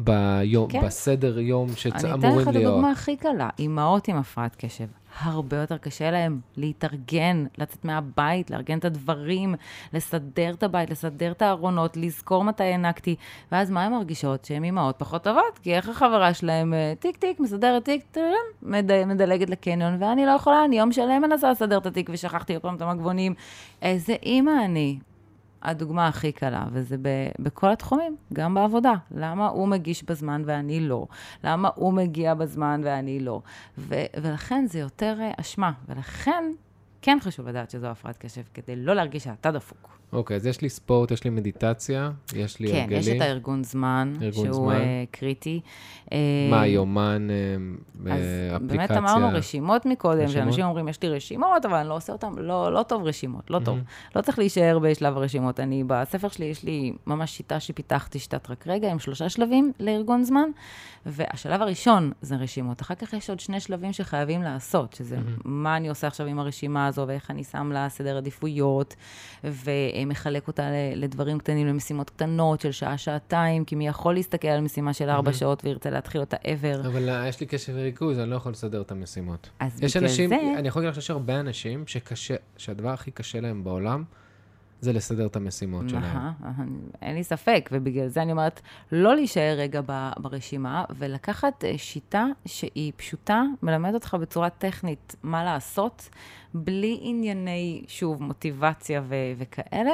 ביום, כן. בסדר יום שאמורים להיות. אני אתן לך דוגמה הכי קלה, אמהות עם הפרעת קשב. הרבה יותר קשה להם להתארגן, לצאת מהבית, לארגן את הדברים, לסדר את הבית, לסדר את הארונות, לזכור מתי הענקתי, ואז מה הן מרגישות? שהן אמהות פחות טובות, כי איך החברה שלהם טיק טיק, מסדרת טיק, מדל, מדלגת לקניון, ואני לא יכולה, אני יום שלם מנסה לסדר את התיק, ושכחתי עוד פעם את המגבונים. איזה אמא אני. הדוגמה הכי קלה, וזה בכל התחומים, גם בעבודה. למה הוא מגיש בזמן ואני לא? למה הוא מגיע בזמן ואני לא? ולכן זה יותר אשמה, ולכן כן חשוב לדעת שזו הפרעת קשב, כדי לא להרגיש שאתה דפוק. אוקיי, אז יש לי ספורט, יש לי מדיטציה, יש לי הרגלים. כן, יש את הארגון זמן, שהוא קריטי. מה, יומן, אפליקציה? אז באמת אמרנו רשימות מקודם, שאנשים אומרים, יש לי רשימות, אבל אני לא עושה אותן, לא טוב רשימות, לא טוב. לא צריך להישאר בשלב הרשימות. אני, בספר שלי, יש לי ממש שיטה שפיתחתי, שיטת רק רגע, עם שלושה שלבים לארגון זמן, והשלב הראשון זה רשימות. אחר כך יש עוד שני שלבים שחייבים לעשות, שזה מה אני עושה עכשיו עם הרשימה הזו, ואיך אני שם לה סדר עדיפויות, ו מחלק אותה לדברים קטנים, למשימות קטנות של שעה, שעתיים, כי מי יכול להסתכל על משימה של ארבע שעות וירצה להתחיל אותה עבר. אבל יש לי קשב וריכוז, אני לא יכול לסדר את המשימות. אז בגלל זה... אני יכול להגיד לך שיש הרבה אנשים שהדבר הכי קשה להם בעולם, זה לסדר את המשימות שלהם. אין לי ספק, ובגלל זה אני אומרת, לא להישאר רגע ברשימה, ולקחת שיטה שהיא פשוטה, מלמד אותך בצורה טכנית מה לעשות, בלי ענייני, שוב, מוטיבציה ו- וכאלה,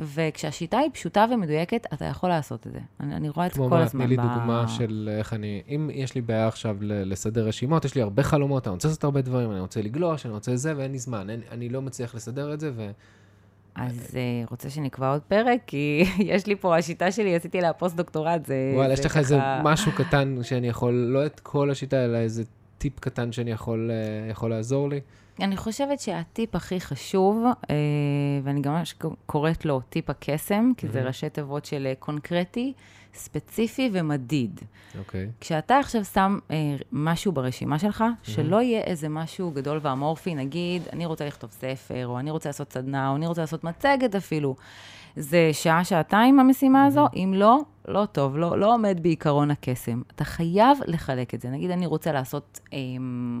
וכשהשיטה היא פשוטה ומדויקת, אתה יכול לעשות את זה. אני, אני רואה את כל הזמן. תני לי דוגמה של איך אני, אם יש לי בעיה עכשיו לסדר רשימות, יש לי הרבה חלומות, אני רוצה לעשות הרבה דברים, אני רוצה לגלוש, אני רוצה זה, ואין לי זמן, אני, אני לא מצליח לסדר את זה, ו... אז רוצה שנקבע עוד פרק, כי יש לי פה, השיטה שלי, עשיתי לה פוסט-דוקטורט, זה... וואלה, יש לך איזה משהו קטן שאני יכול, לא את כל השיטה, אלא איזה טיפ קטן שאני יכול לעזור לי? אני חושבת שהטיפ הכי חשוב, ואני גם קוראת לו טיפ הקסם, כי זה ראשי תיבות של קונקרטי, ספציפי ומדיד. אוקיי. כשאתה עכשיו שם משהו ברשימה שלך, שלא יהיה איזה משהו גדול ואמורפי, נגיד, אני רוצה לכתוב ספר, או אני רוצה לעשות סדנה, או אני רוצה לעשות מצגת אפילו. זה שעה, שעתיים המשימה הזו, אם לא, לא טוב, לא, לא עומד בעיקרון הקסם. אתה חייב לחלק את זה. נגיד, אני רוצה לעשות אה,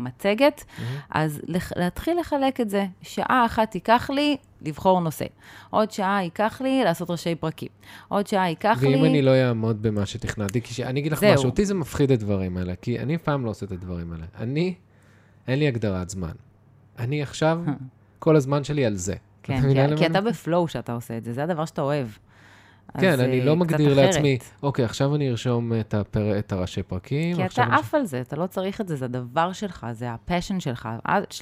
מצגת, אז לח... להתחיל לחלק את זה. שעה אחת ייקח לי לבחור נושא. עוד שעה ייקח לי לעשות ראשי פרקים. עוד שעה ייקח ואם לי... ואם אני לא יעמוד במה שתכנעתי, כי ש... אני אגיד לך זהו. משהו, אותי זה מפחיד את הדברים האלה, כי אני פעם לא עושה את הדברים האלה. אני, אין לי הגדרת זמן. אני עכשיו, כל הזמן שלי על זה. כן, כי, כי, כי אתה בפלואו שאתה עושה את זה, זה הדבר שאתה אוהב. כן, אני לא מגדיר לעצמי, אוקיי, עכשיו אני ארשום את, הפר... את הראשי פרקים. כי אתה עף על זה, אתה לא צריך את זה, זה הדבר שלך, זה הפשן שלך,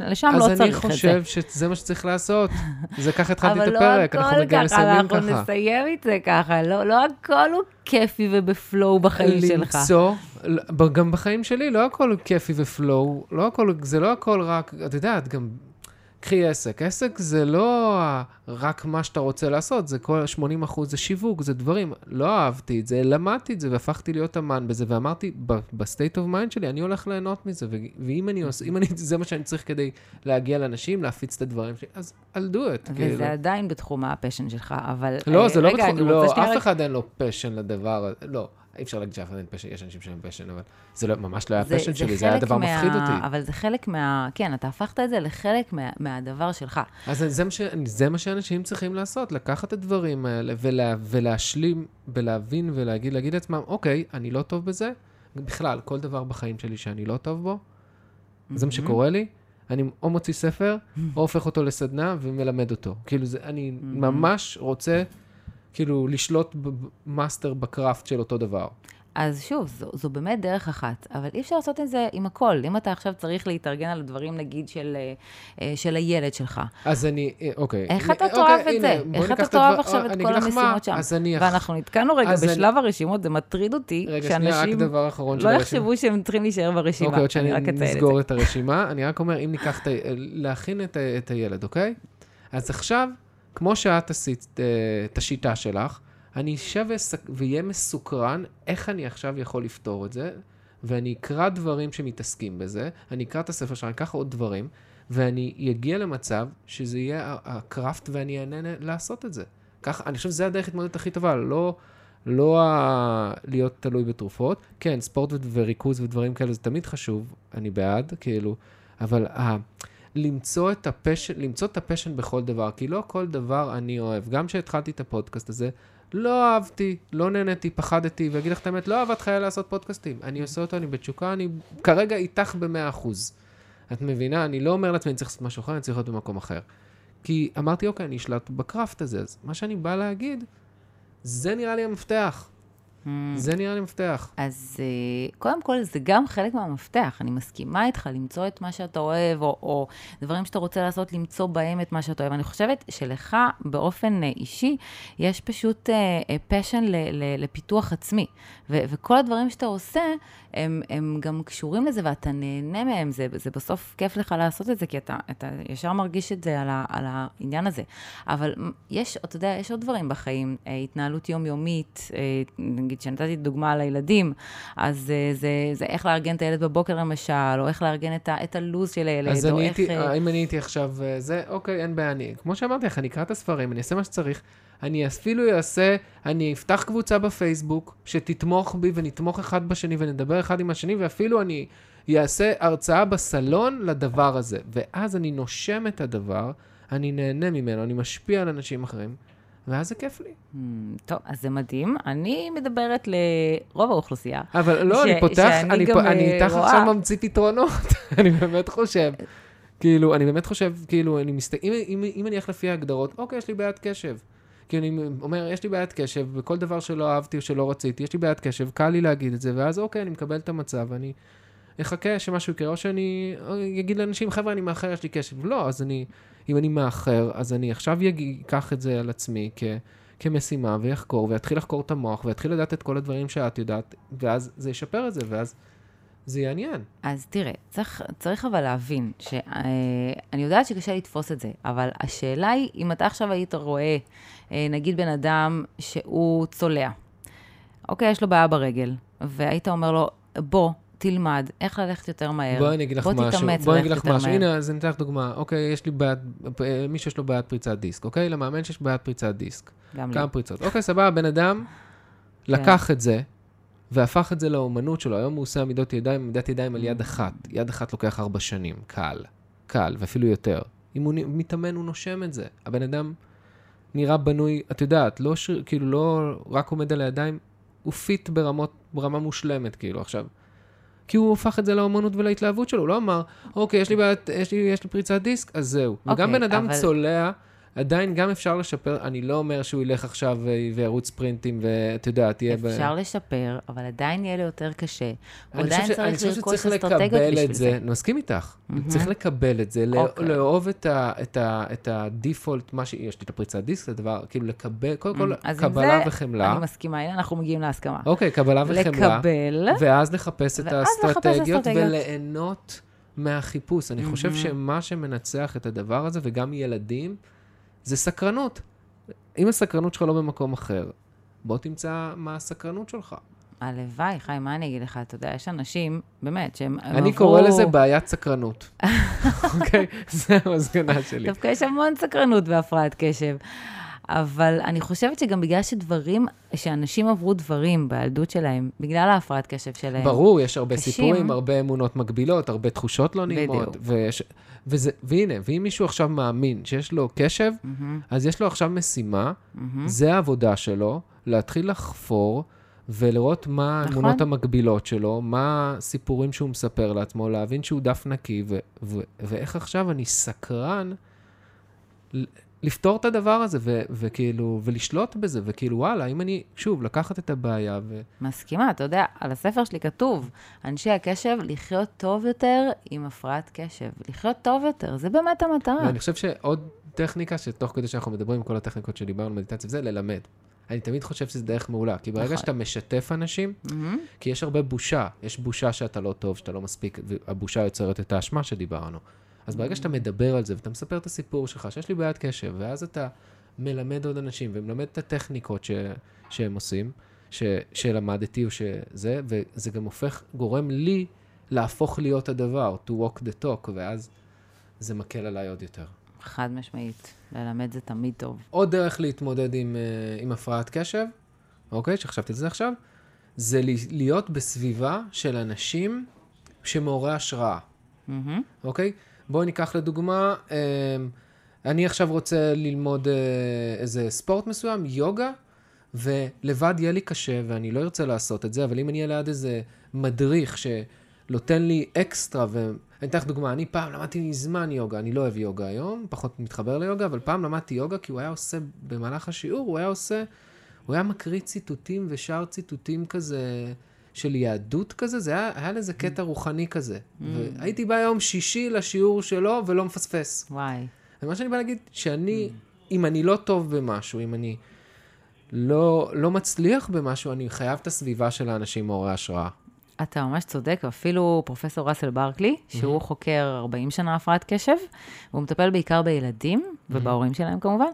לשם לא צריך את זה. אז אני חושב שזה מה שצריך לעשות, זה ככה התחלתי את הפרק, אנחנו מגיעים לסיימים ככה. אבל לא הכל ככה, אנחנו נסיים את זה ככה, לא, לא הכל הוא כיפי ובפלואו בחיים שלך. למצוא, גם בחיים שלי, לא הכל הוא כיפי ופלואו, לא הכל, זה לא הכל רק, את יודעת, גם... קחי עסק. עסק זה לא רק מה שאתה רוצה לעשות, זה כל שמונים אחוז זה שיווק, זה דברים. לא אהבתי את זה, למדתי את זה, והפכתי להיות אמן בזה, ואמרתי, בסטייט אוף מיינד שלי, אני הולך ליהנות מזה, ואם אני עושה, אם אני, זה מה שאני צריך כדי להגיע לאנשים, להפיץ את הדברים שלי, אז אל דו את. וזה עדיין בתחום הפשן שלך, אבל... לא, זה לא בתחום, לא, אף אחד אין לו פשן לדבר, לא. אי אפשר להגיד שאף אין פשן, יש אנשים שהם פשן, אבל זה לא, ממש לא היה פשן שלי, זה היה דבר מפחיד אותי. אבל זה חלק מה... כן, אתה הפכת את זה לחלק מה, מהדבר שלך. אז זה מה ש, זה מה שאנשים צריכים לעשות, לקחת את הדברים האלה ולה, ולהשלים, ולהבין ולהגיד, להגיד לעצמם, אוקיי, אני לא טוב בזה, בכלל, כל דבר בחיים שלי שאני לא טוב בו, זה מה שקורה לי, אני או מוציא ספר, או הופך אותו לסדנה ומלמד אותו. כאילו, זה, אני ממש רוצה... כאילו, לשלוט במאסטר בקראפט של אותו דבר. אז שוב, זו, זו באמת דרך אחת, אבל אי אפשר לעשות את זה עם הכל. אם אתה עכשיו צריך להתארגן על הדברים, נגיד, של, של הילד שלך. אז אני, אוקיי. איך אני, אתה תואב אוקיי, את הנה, זה? איך אתה תואב דבר, עכשיו את כל המשימות שם? אני... ואנחנו נתקענו רגע בשלב אני... הרשימות, זה מטריד אותי, רגע, שאנשים לא יחשבו שהם צריכים להישאר ברשימה. אוקיי, עוד שאני נסגור את, את הרשימה, אני רק אומר, אם ניקח להכין את, את הילד, אוקיי? אז עכשיו, כמו שאת עשית את השיטה שלך, אני אשב ויהיה מסוקרן איך אני עכשיו יכול לפתור את זה, ואני אקרא דברים שמתעסקים בזה, אני אקרא את הספר שלך, אני אקח עוד דברים, ואני אגיע למצב שזה יהיה הקראפט ואני אענה לעשות את זה. כך, אני חושב שזה הדרך התמודדת הכי טובה, לא, לא ה... להיות תלוי בתרופות. כן, ספורט וריכוז ודברים כאלה זה תמיד חשוב, אני בעד, כאילו, אבל... ה... למצוא את הפשן, למצוא את הפשן בכל דבר, כי לא כל דבר אני אוהב. גם שהתחלתי את הפודקאסט הזה, לא אהבתי, לא נהניתי, פחדתי, ואגיד לך את האמת, לא אהבת חיה לעשות פודקאסטים. אני עושה אותו, אני בתשוקה, אני כרגע איתך ב-מאה אחוז. את מבינה? אני לא אומר לעצמי, אני צריך לעשות משהו אחר, אני צריך להיות במקום אחר. כי אמרתי, אוקיי, אני אשלט בקראפט הזה, אז מה שאני בא להגיד, זה נראה לי המפתח. Hmm. זה נראה לי מפתח. אז uh, קודם כל, זה גם חלק מהמפתח. אני מסכימה איתך למצוא את מה שאתה אוהב, או, או דברים שאתה רוצה לעשות, למצוא בהם את מה שאתה אוהב. אני חושבת שלך, באופן uh, אישי, יש פשוט פשן uh, ל- ל- לפיתוח עצמי. ו- וכל הדברים שאתה עושה, הם, הם גם קשורים לזה, ואתה נהנה מהם. זה, זה בסוף כיף לך לעשות את זה, כי אתה, אתה ישר מרגיש את זה על, ה- על העניין הזה. אבל יש, אתה יודע, יש עוד דברים בחיים. Uh, התנהלות יומיומית, נגיד, uh, שנתתי דוגמה על הילדים, אז זה, זה, זה איך לארגן את הילד בבוקר למשל, או איך לארגן את, את הלוז של הילד, אז או אני איך... הייתי, אם אני הייתי עכשיו, זה, אוקיי, אין בעיה, אני, כמו שאמרתי לך, אני אקרא את הספרים, אני אעשה מה שצריך, אני אפילו אעשה, אני אפתח קבוצה בפייסבוק, שתתמוך בי ונתמוך אחד בשני, ונדבר אחד עם השני, ואפילו אני אעשה הרצאה בסלון לדבר הזה, ואז אני נושם את הדבר, אני נהנה ממנו, אני משפיע על אנשים אחרים, ואז זה כיף לי. Hmm, טוב, אז זה מדהים. אני מדברת לרוב האוכלוסייה. אבל לא, ש- אני פותח, אני, פ... אני איתך עכשיו ממציא פתרונות. אני באמת חושב. כאילו, אני באמת חושב, כאילו, אני מסת... אם, אם, אם אני איך לפי ההגדרות, אוקיי, יש לי בעיית קשב. כי אני אומר, יש לי בעיית קשב, בכל דבר שלא אהבתי או שלא רציתי, יש לי בעיית קשב, קל לי להגיד את זה, ואז אוקיי, אני מקבל את המצב, אני אחכה שמשהו יקרה, או שאני אגיד לאנשים, חבר'ה, אני מאחר, יש לי קשב. לא, אז אני... אם אני מאחר, אז אני עכשיו אקח את זה על עצמי כ- כמשימה ויחקור, ויתחיל לחקור את המוח, ויתחיל לדעת את כל הדברים שאת יודעת, ואז זה ישפר את זה, ואז זה יעניין. אז תראה, צריך, צריך אבל להבין, שאני יודעת שקשה לתפוס את זה, אבל השאלה היא, אם אתה עכשיו היית רואה, נגיד בן אדם שהוא צולע, אוקיי, יש לו בעיה ברגל, והיית אומר לו, בוא, תלמד, איך ללכת יותר מהר. בואי אני אגיד לך משהו. בואי אני אגיד לך משהו. הנה, אז אני אתן לך דוגמה. אוקיי, יש לי בעד, מי שיש לו בעד פריצת דיסק, אוקיי? למאמן שיש בעד פריצת דיסק. גם כמה פריצות. אוקיי, סבבה, בן אדם לקח את זה, והפך את זה לאומנות שלו. היום הוא עושה מידות ידיים, מידת ידיים על יד אחת. יד אחת לוקח ארבע שנים. קל. קל, ואפילו יותר. אם הוא מתאמן, הוא נושם את זה. הבן אדם נראה בנוי, את יודעת, לא שריר, כאילו, לא רק עומד על הידיים, הוא פיט ברמות, ברמה מושלמת, כאילו, עכשיו. כי הוא הופך את זה לאומנות ולהתלהבות שלו. הוא לא אמר, אוקיי, יש לי, בעת, יש לי, יש לי פריצת דיסק, אז זהו. אוקיי, וגם בן אדם אבל... צולע, עדיין גם אפשר לשפר, אני לא אומר שהוא ילך עכשיו וירוץ פרינטים, ואתה יודע, תהיה... אפשר ב... לשפר, אבל עדיין יהיה לו יותר קשה. הוא עדיין ש... צריך לרכוש אסטרטגיות בשביל זה. אני מסכים איתך. Mm-hmm. צריך לקבל את זה, אוקיי. לאהוב את, ה, את, ה, את הדיפולט, מה שיש לי את הפריצת דיסק, זה דבר, כאילו לקבל, קודם כל, mm-hmm. קבלה זה, וחמלה. אני מסכימה, הנה אנחנו מגיעים להסכמה. אוקיי, קבלה וחמלה. לקבל. ואז לחפש ואז את האסטרטגיות, וליהנות מהחיפוש. אני חושב שמה שמנצח את הדבר הזה, וגם ילדים, זה סקרנות. אם הסקרנות שלך לא במקום אחר, בוא תמצא מה הסקרנות שלך. הלוואי, חיים, מה אני אגיד לך? אתה יודע, יש אנשים, באמת, שהם... אני קורא לזה בעיית סקרנות. אוקיי? זה המסקנה שלי. דווקא יש המון סקרנות בהפרעת קשב. אבל אני חושבת שגם בגלל שדברים, שאנשים עברו דברים בילדות שלהם, בגלל ההפרעת קשב שלהם. ברור, יש הרבה קשים. סיפורים, הרבה אמונות מגבילות, הרבה תחושות לא נעימות. ויש, וזה, והנה, ואם מישהו עכשיו מאמין שיש לו קשב, mm-hmm. אז יש לו עכשיו משימה, mm-hmm. זה העבודה שלו, להתחיל לחפור ולראות מה נכון. אמונות המגבילות שלו, מה הסיפורים שהוא מספר לעצמו, להבין שהוא דף נקי, ו- ו- ואיך עכשיו אני סקרן... לפתור את הדבר הזה, ו- וכאילו, ולשלוט בזה, וכאילו, וואלה, אם אני, שוב, לקחת את הבעיה ו... מסכימה, אתה יודע, על הספר שלי כתוב, אנשי הקשב, לחיות טוב יותר עם הפרעת קשב. לחיות טוב יותר, זה באמת המטרה. ואני חושב שעוד טכניקה, שתוך כדי שאנחנו מדברים עם כל הטכניקות שדיברנו, מדיטציה, זה ללמד. אני תמיד חושב שזה דרך מעולה, כי ברגע שאתה משתף אנשים, כי יש הרבה בושה, יש בושה שאתה לא טוב, שאתה לא מספיק, והבושה יוצרת את האשמה שדיברנו. אז ברגע שאתה מדבר על זה, ואתה מספר את הסיפור שלך, שיש לי בעיית קשב, ואז אתה מלמד עוד אנשים, ומלמד את הטכניקות ש... שהם עושים, ש... שלמדתי או שזה, וזה גם הופך, גורם לי להפוך להיות הדבר, to walk the talk, ואז זה מקל עליי עוד יותר. חד משמעית, ללמד זה תמיד טוב. עוד דרך להתמודד עם, עם הפרעת קשב, אוקיי, שחשבתי את זה עכשיו, זה להיות בסביבה של אנשים שמעוררי השראה, אוקיי? בואו ניקח לדוגמה, אני עכשיו רוצה ללמוד איזה ספורט מסוים, יוגה, ולבד יהיה לי קשה ואני לא ארצה לעשות את זה, אבל אם אני אהיה ליד איזה מדריך שנותן לי אקסטרה, אני אתן לך דוגמה, אני פעם למדתי מזמן יוגה, אני לא אוהב יוגה היום, פחות מתחבר ליוגה, אבל פעם למדתי יוגה כי הוא היה עושה, במהלך השיעור, הוא היה עושה, הוא היה מקריא ציטוטים ושר ציטוטים כזה, של יהדות כזה, זה היה, היה לזה קטע רוחני כזה. והייתי בא יום שישי לשיעור שלו ולא מפספס. וואי. ומה שאני בא להגיד, שאני, אם אני לא טוב במשהו, אם אני לא, לא מצליח במשהו, אני חייב את הסביבה של האנשים מעוררי השראה. אתה ממש צודק, אפילו פרופסור רסל ברקלי, שהוא חוקר ארבעים שנה הפרעת קשב, והוא מטפל בעיקר בילדים, ובהורים שלהם כמובן,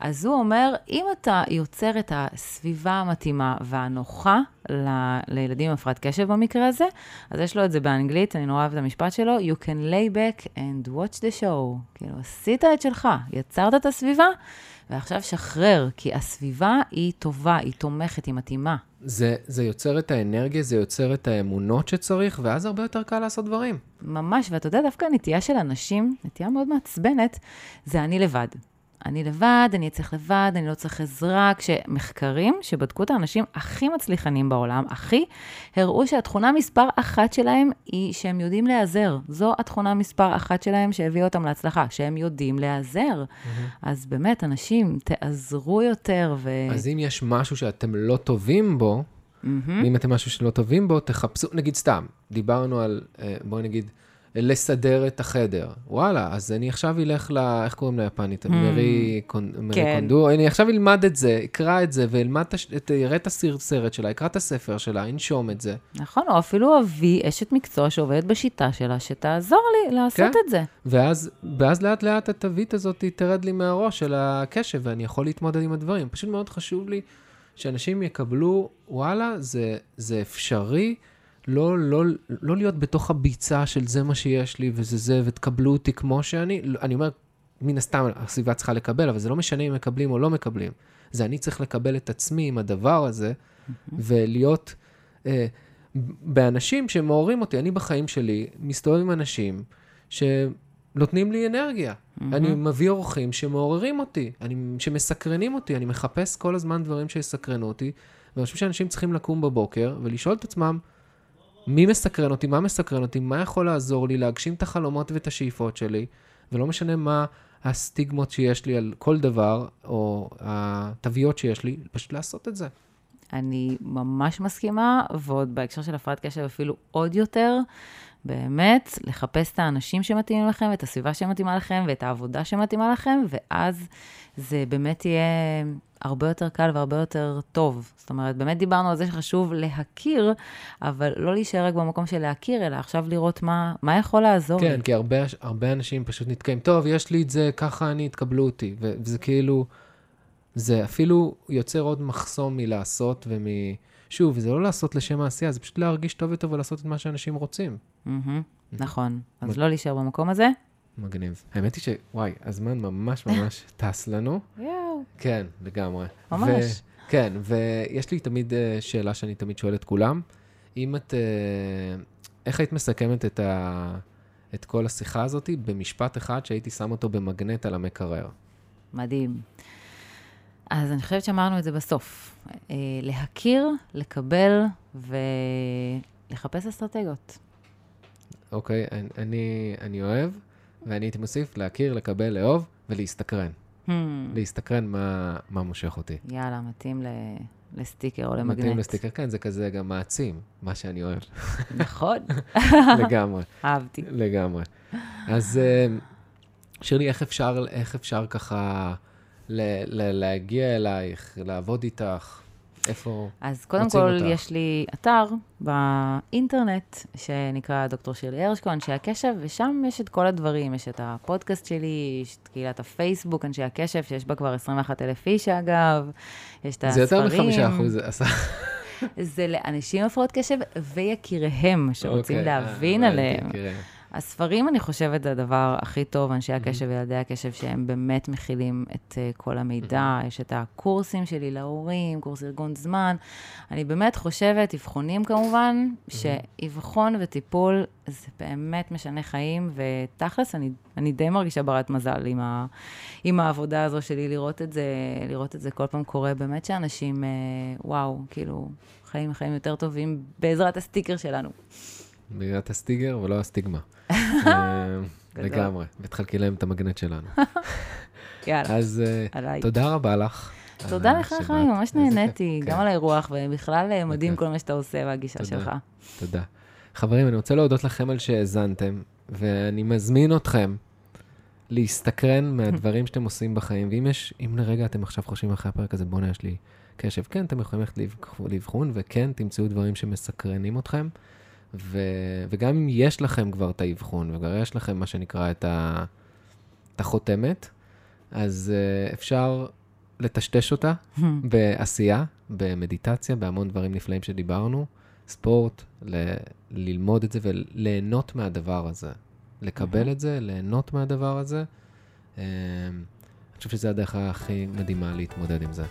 אז הוא אומר, אם אתה יוצר את הסביבה המתאימה והנוחה ל- לילדים עם הפרעת קשב במקרה הזה, אז יש לו את זה באנגלית, אני נורא אוהב את המשפט שלו, you can lay back and watch the show. כאילו, עשית את שלך, יצרת את הסביבה, ועכשיו שחרר, כי הסביבה היא טובה, היא תומכת, היא מתאימה. זה, זה יוצר את האנרגיה, זה יוצר את האמונות שצריך, ואז הרבה יותר קל לעשות דברים. ממש, ואתה יודע, דווקא הנטייה של אנשים, נטייה מאוד מעצבנת, זה אני לבד. אני לבד, אני אצליח לבד, אני לא צריך עזרה, כשמחקרים שבדקו את האנשים הכי מצליחנים בעולם, הכי, הראו שהתכונה מספר אחת שלהם היא שהם יודעים להיעזר. זו התכונה מספר אחת שלהם שהביאה אותם להצלחה, שהם יודעים להיעזר. אז באמת, אנשים, תעזרו יותר. ו... אז אם יש משהו שאתם לא טובים בו, ואם אתם משהו שלא טובים בו, תחפשו, נגיד סתם, דיברנו על, בואי נגיד, לסדר את החדר. וואלה, אז אני עכשיו אלך ל... איך קוראים ליפנית? מרי קונדו. אני עכשיו אלמד את זה, אקרא את זה, ואראה את הסרט שלה, אקרא את הספר שלה, אנשום את זה. נכון, או אפילו אבי, אשת מקצוע שעובדת בשיטה שלה, שתעזור לי לעשות את זה. ואז לאט לאט התווית הזאת תרד לי מהראש של הקשב, ואני יכול להתמודד עם הדברים. פשוט מאוד חשוב לי שאנשים יקבלו, וואלה, זה אפשרי, לא, לא, לא להיות בתוך הביצה של זה מה שיש לי וזה זה, ותקבלו אותי כמו שאני, אני אומר, מן הסתם הסביבה צריכה לקבל, אבל זה לא משנה אם מקבלים או לא מקבלים. זה אני צריך לקבל את עצמי עם הדבר הזה, ולהיות אה, באנשים שמעוררים אותי. אני בחיים שלי מסתובב עם אנשים שנותנים לי אנרגיה. אני מביא אורחים שמעוררים אותי, אני, שמסקרנים אותי, אני מחפש כל הזמן דברים שיסקרנו אותי, ואני חושב שאנשים צריכים לקום בבוקר ולשאול את עצמם, מי מסקרן אותי, מה מסקרן אותי, מה יכול לעזור לי להגשים את החלומות ואת השאיפות שלי, ולא משנה מה הסטיגמות שיש לי על כל דבר, או התוויות שיש לי, פשוט לעשות את זה. אני ממש מסכימה, ועוד בהקשר של הפרעת קשב אפילו עוד יותר, באמת, לחפש את האנשים שמתאימים לכם, את הסביבה שמתאימה לכם, ואת העבודה שמתאימה לכם, ואז זה באמת יהיה הרבה יותר קל והרבה יותר טוב. זאת אומרת, באמת דיברנו על זה שחשוב להכיר, אבל לא להישאר רק במקום של להכיר, אלא עכשיו לראות מה, מה יכול לעזור. כן, לי. כי הרבה, הרבה אנשים פשוט נתקעים, טוב, יש לי את זה, ככה אני, התקבלו אותי. וזה כאילו, זה אפילו יוצר עוד מחסום מלעשות ומ... שוב, זה לא לעשות לשם העשייה, זה פשוט להרגיש טוב יותר ולעשות את מה שאנשים רוצים. נכון, אז לא להישאר במקום הזה. מגניב. האמת היא שוואי, הזמן ממש ממש טס לנו. יאו. כן, לגמרי. ממש. כן, ויש לי תמיד שאלה שאני תמיד שואל את כולם, אם את, איך היית מסכמת את כל השיחה הזאת במשפט אחד שהייתי שם אותו במגנט על המקרר? מדהים. אז אני חושבת שאמרנו את זה בסוף. להכיר, לקבל ולחפש אסטרטגיות. אוקיי, אני, אני אוהב, ואני הייתי מוסיף להכיר, לקבל, לאהוב ולהסתקרן. להסתקרן מה, מה מושך אותי. יאללה, מתאים ל... לסטיקר או למגנט. מתאים לסטיקר, כן, זה כזה גם מעצים, מה שאני אוהב. נכון. לגמרי. אהבתי. לגמרי. אז שירלי, איך אפשר, איך אפשר ככה... להגיע אלייך, לעבוד איתך, איפה... אז קודם כל יש לי אתר באינטרנט שנקרא דוקטור שירלי הרשקו, אנשי הקשב, ושם יש את כל הדברים, יש את הפודקאסט שלי, יש את קהילת הפייסבוק, אנשי הקשב, שיש בה כבר עשרים ואחת אלף איש אגב, יש את הספרים... זה יותר מחמישה אחוז, עשה... זה לאנשים הפרעות קשב ויקיריהם שרוצים להבין עליהם. הספרים, אני חושבת, זה הדבר הכי טוב, אנשי הקשב וילדי הקשב, שהם באמת מכילים את כל המידע, יש את הקורסים שלי להורים, קורס ארגון זמן, אני באמת חושבת, אבחונים כמובן, שאבחון וטיפול, זה באמת משנה חיים, ותכלס, אני, אני די מרגישה ברת מזל עם ה, עם העבודה הזו שלי, לראות את זה, לראות את זה כל פעם קורה, באמת שאנשים, וואו, כאילו, חיים, חיים יותר טובים בעזרת הסטיקר שלנו. בגלת הסטיגר ולא הסטיגמה. לגמרי. ותחלקי להם את המגנט שלנו. יאללה. אז תודה רבה לך. תודה לך, חיים, ממש נהניתי, גם על האירוח, ובכלל מדהים כל מה שאתה עושה והגישה שלך. תודה. חברים, אני רוצה להודות לכם על שהאזנתם, ואני מזמין אתכם להסתקרן מהדברים שאתם עושים בחיים, ואם יש, אם לרגע אתם עכשיו חושבים אחרי הפרק הזה, בואו נעש לי קשב, כן, אתם יכולים ללכת לבחון, וכן, תמצאו דברים שמסקרנים אתכם, וגם אם יש לכם כבר את ההבחון, וגם יש לכם מה שנקרא את החותמת, אז אפשר לטשטש אותה בעשייה, במדיטציה, בהמון דברים נפלאים שדיברנו, ספורט, ל- ללמוד את זה וליהנות מהדבר הזה. לקבל את זה, ליהנות מהדבר הזה. אני חושב שזו הדרך הכי מדהימה להתמודד עם זה.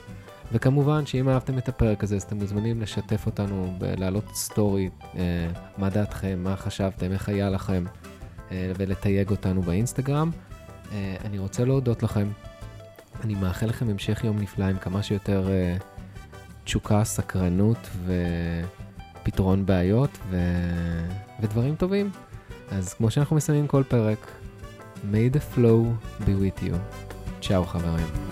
וכמובן שאם אהבתם את הפרק הזה, אז אתם מוזמנים לשתף אותנו, להעלות סטורי, מה דעתכם, מה חשבתם, איך היה לכם, ולתייג אותנו באינסטגרם. אני רוצה להודות לכם. אני מאחל לכם המשך יום נפלא עם כמה שיותר תשוקה, סקרנות ו... פתרון בעיות ו... ודברים טובים. אז כמו שאנחנו מסיימים כל פרק, may the flow be with you. צ'או חברים.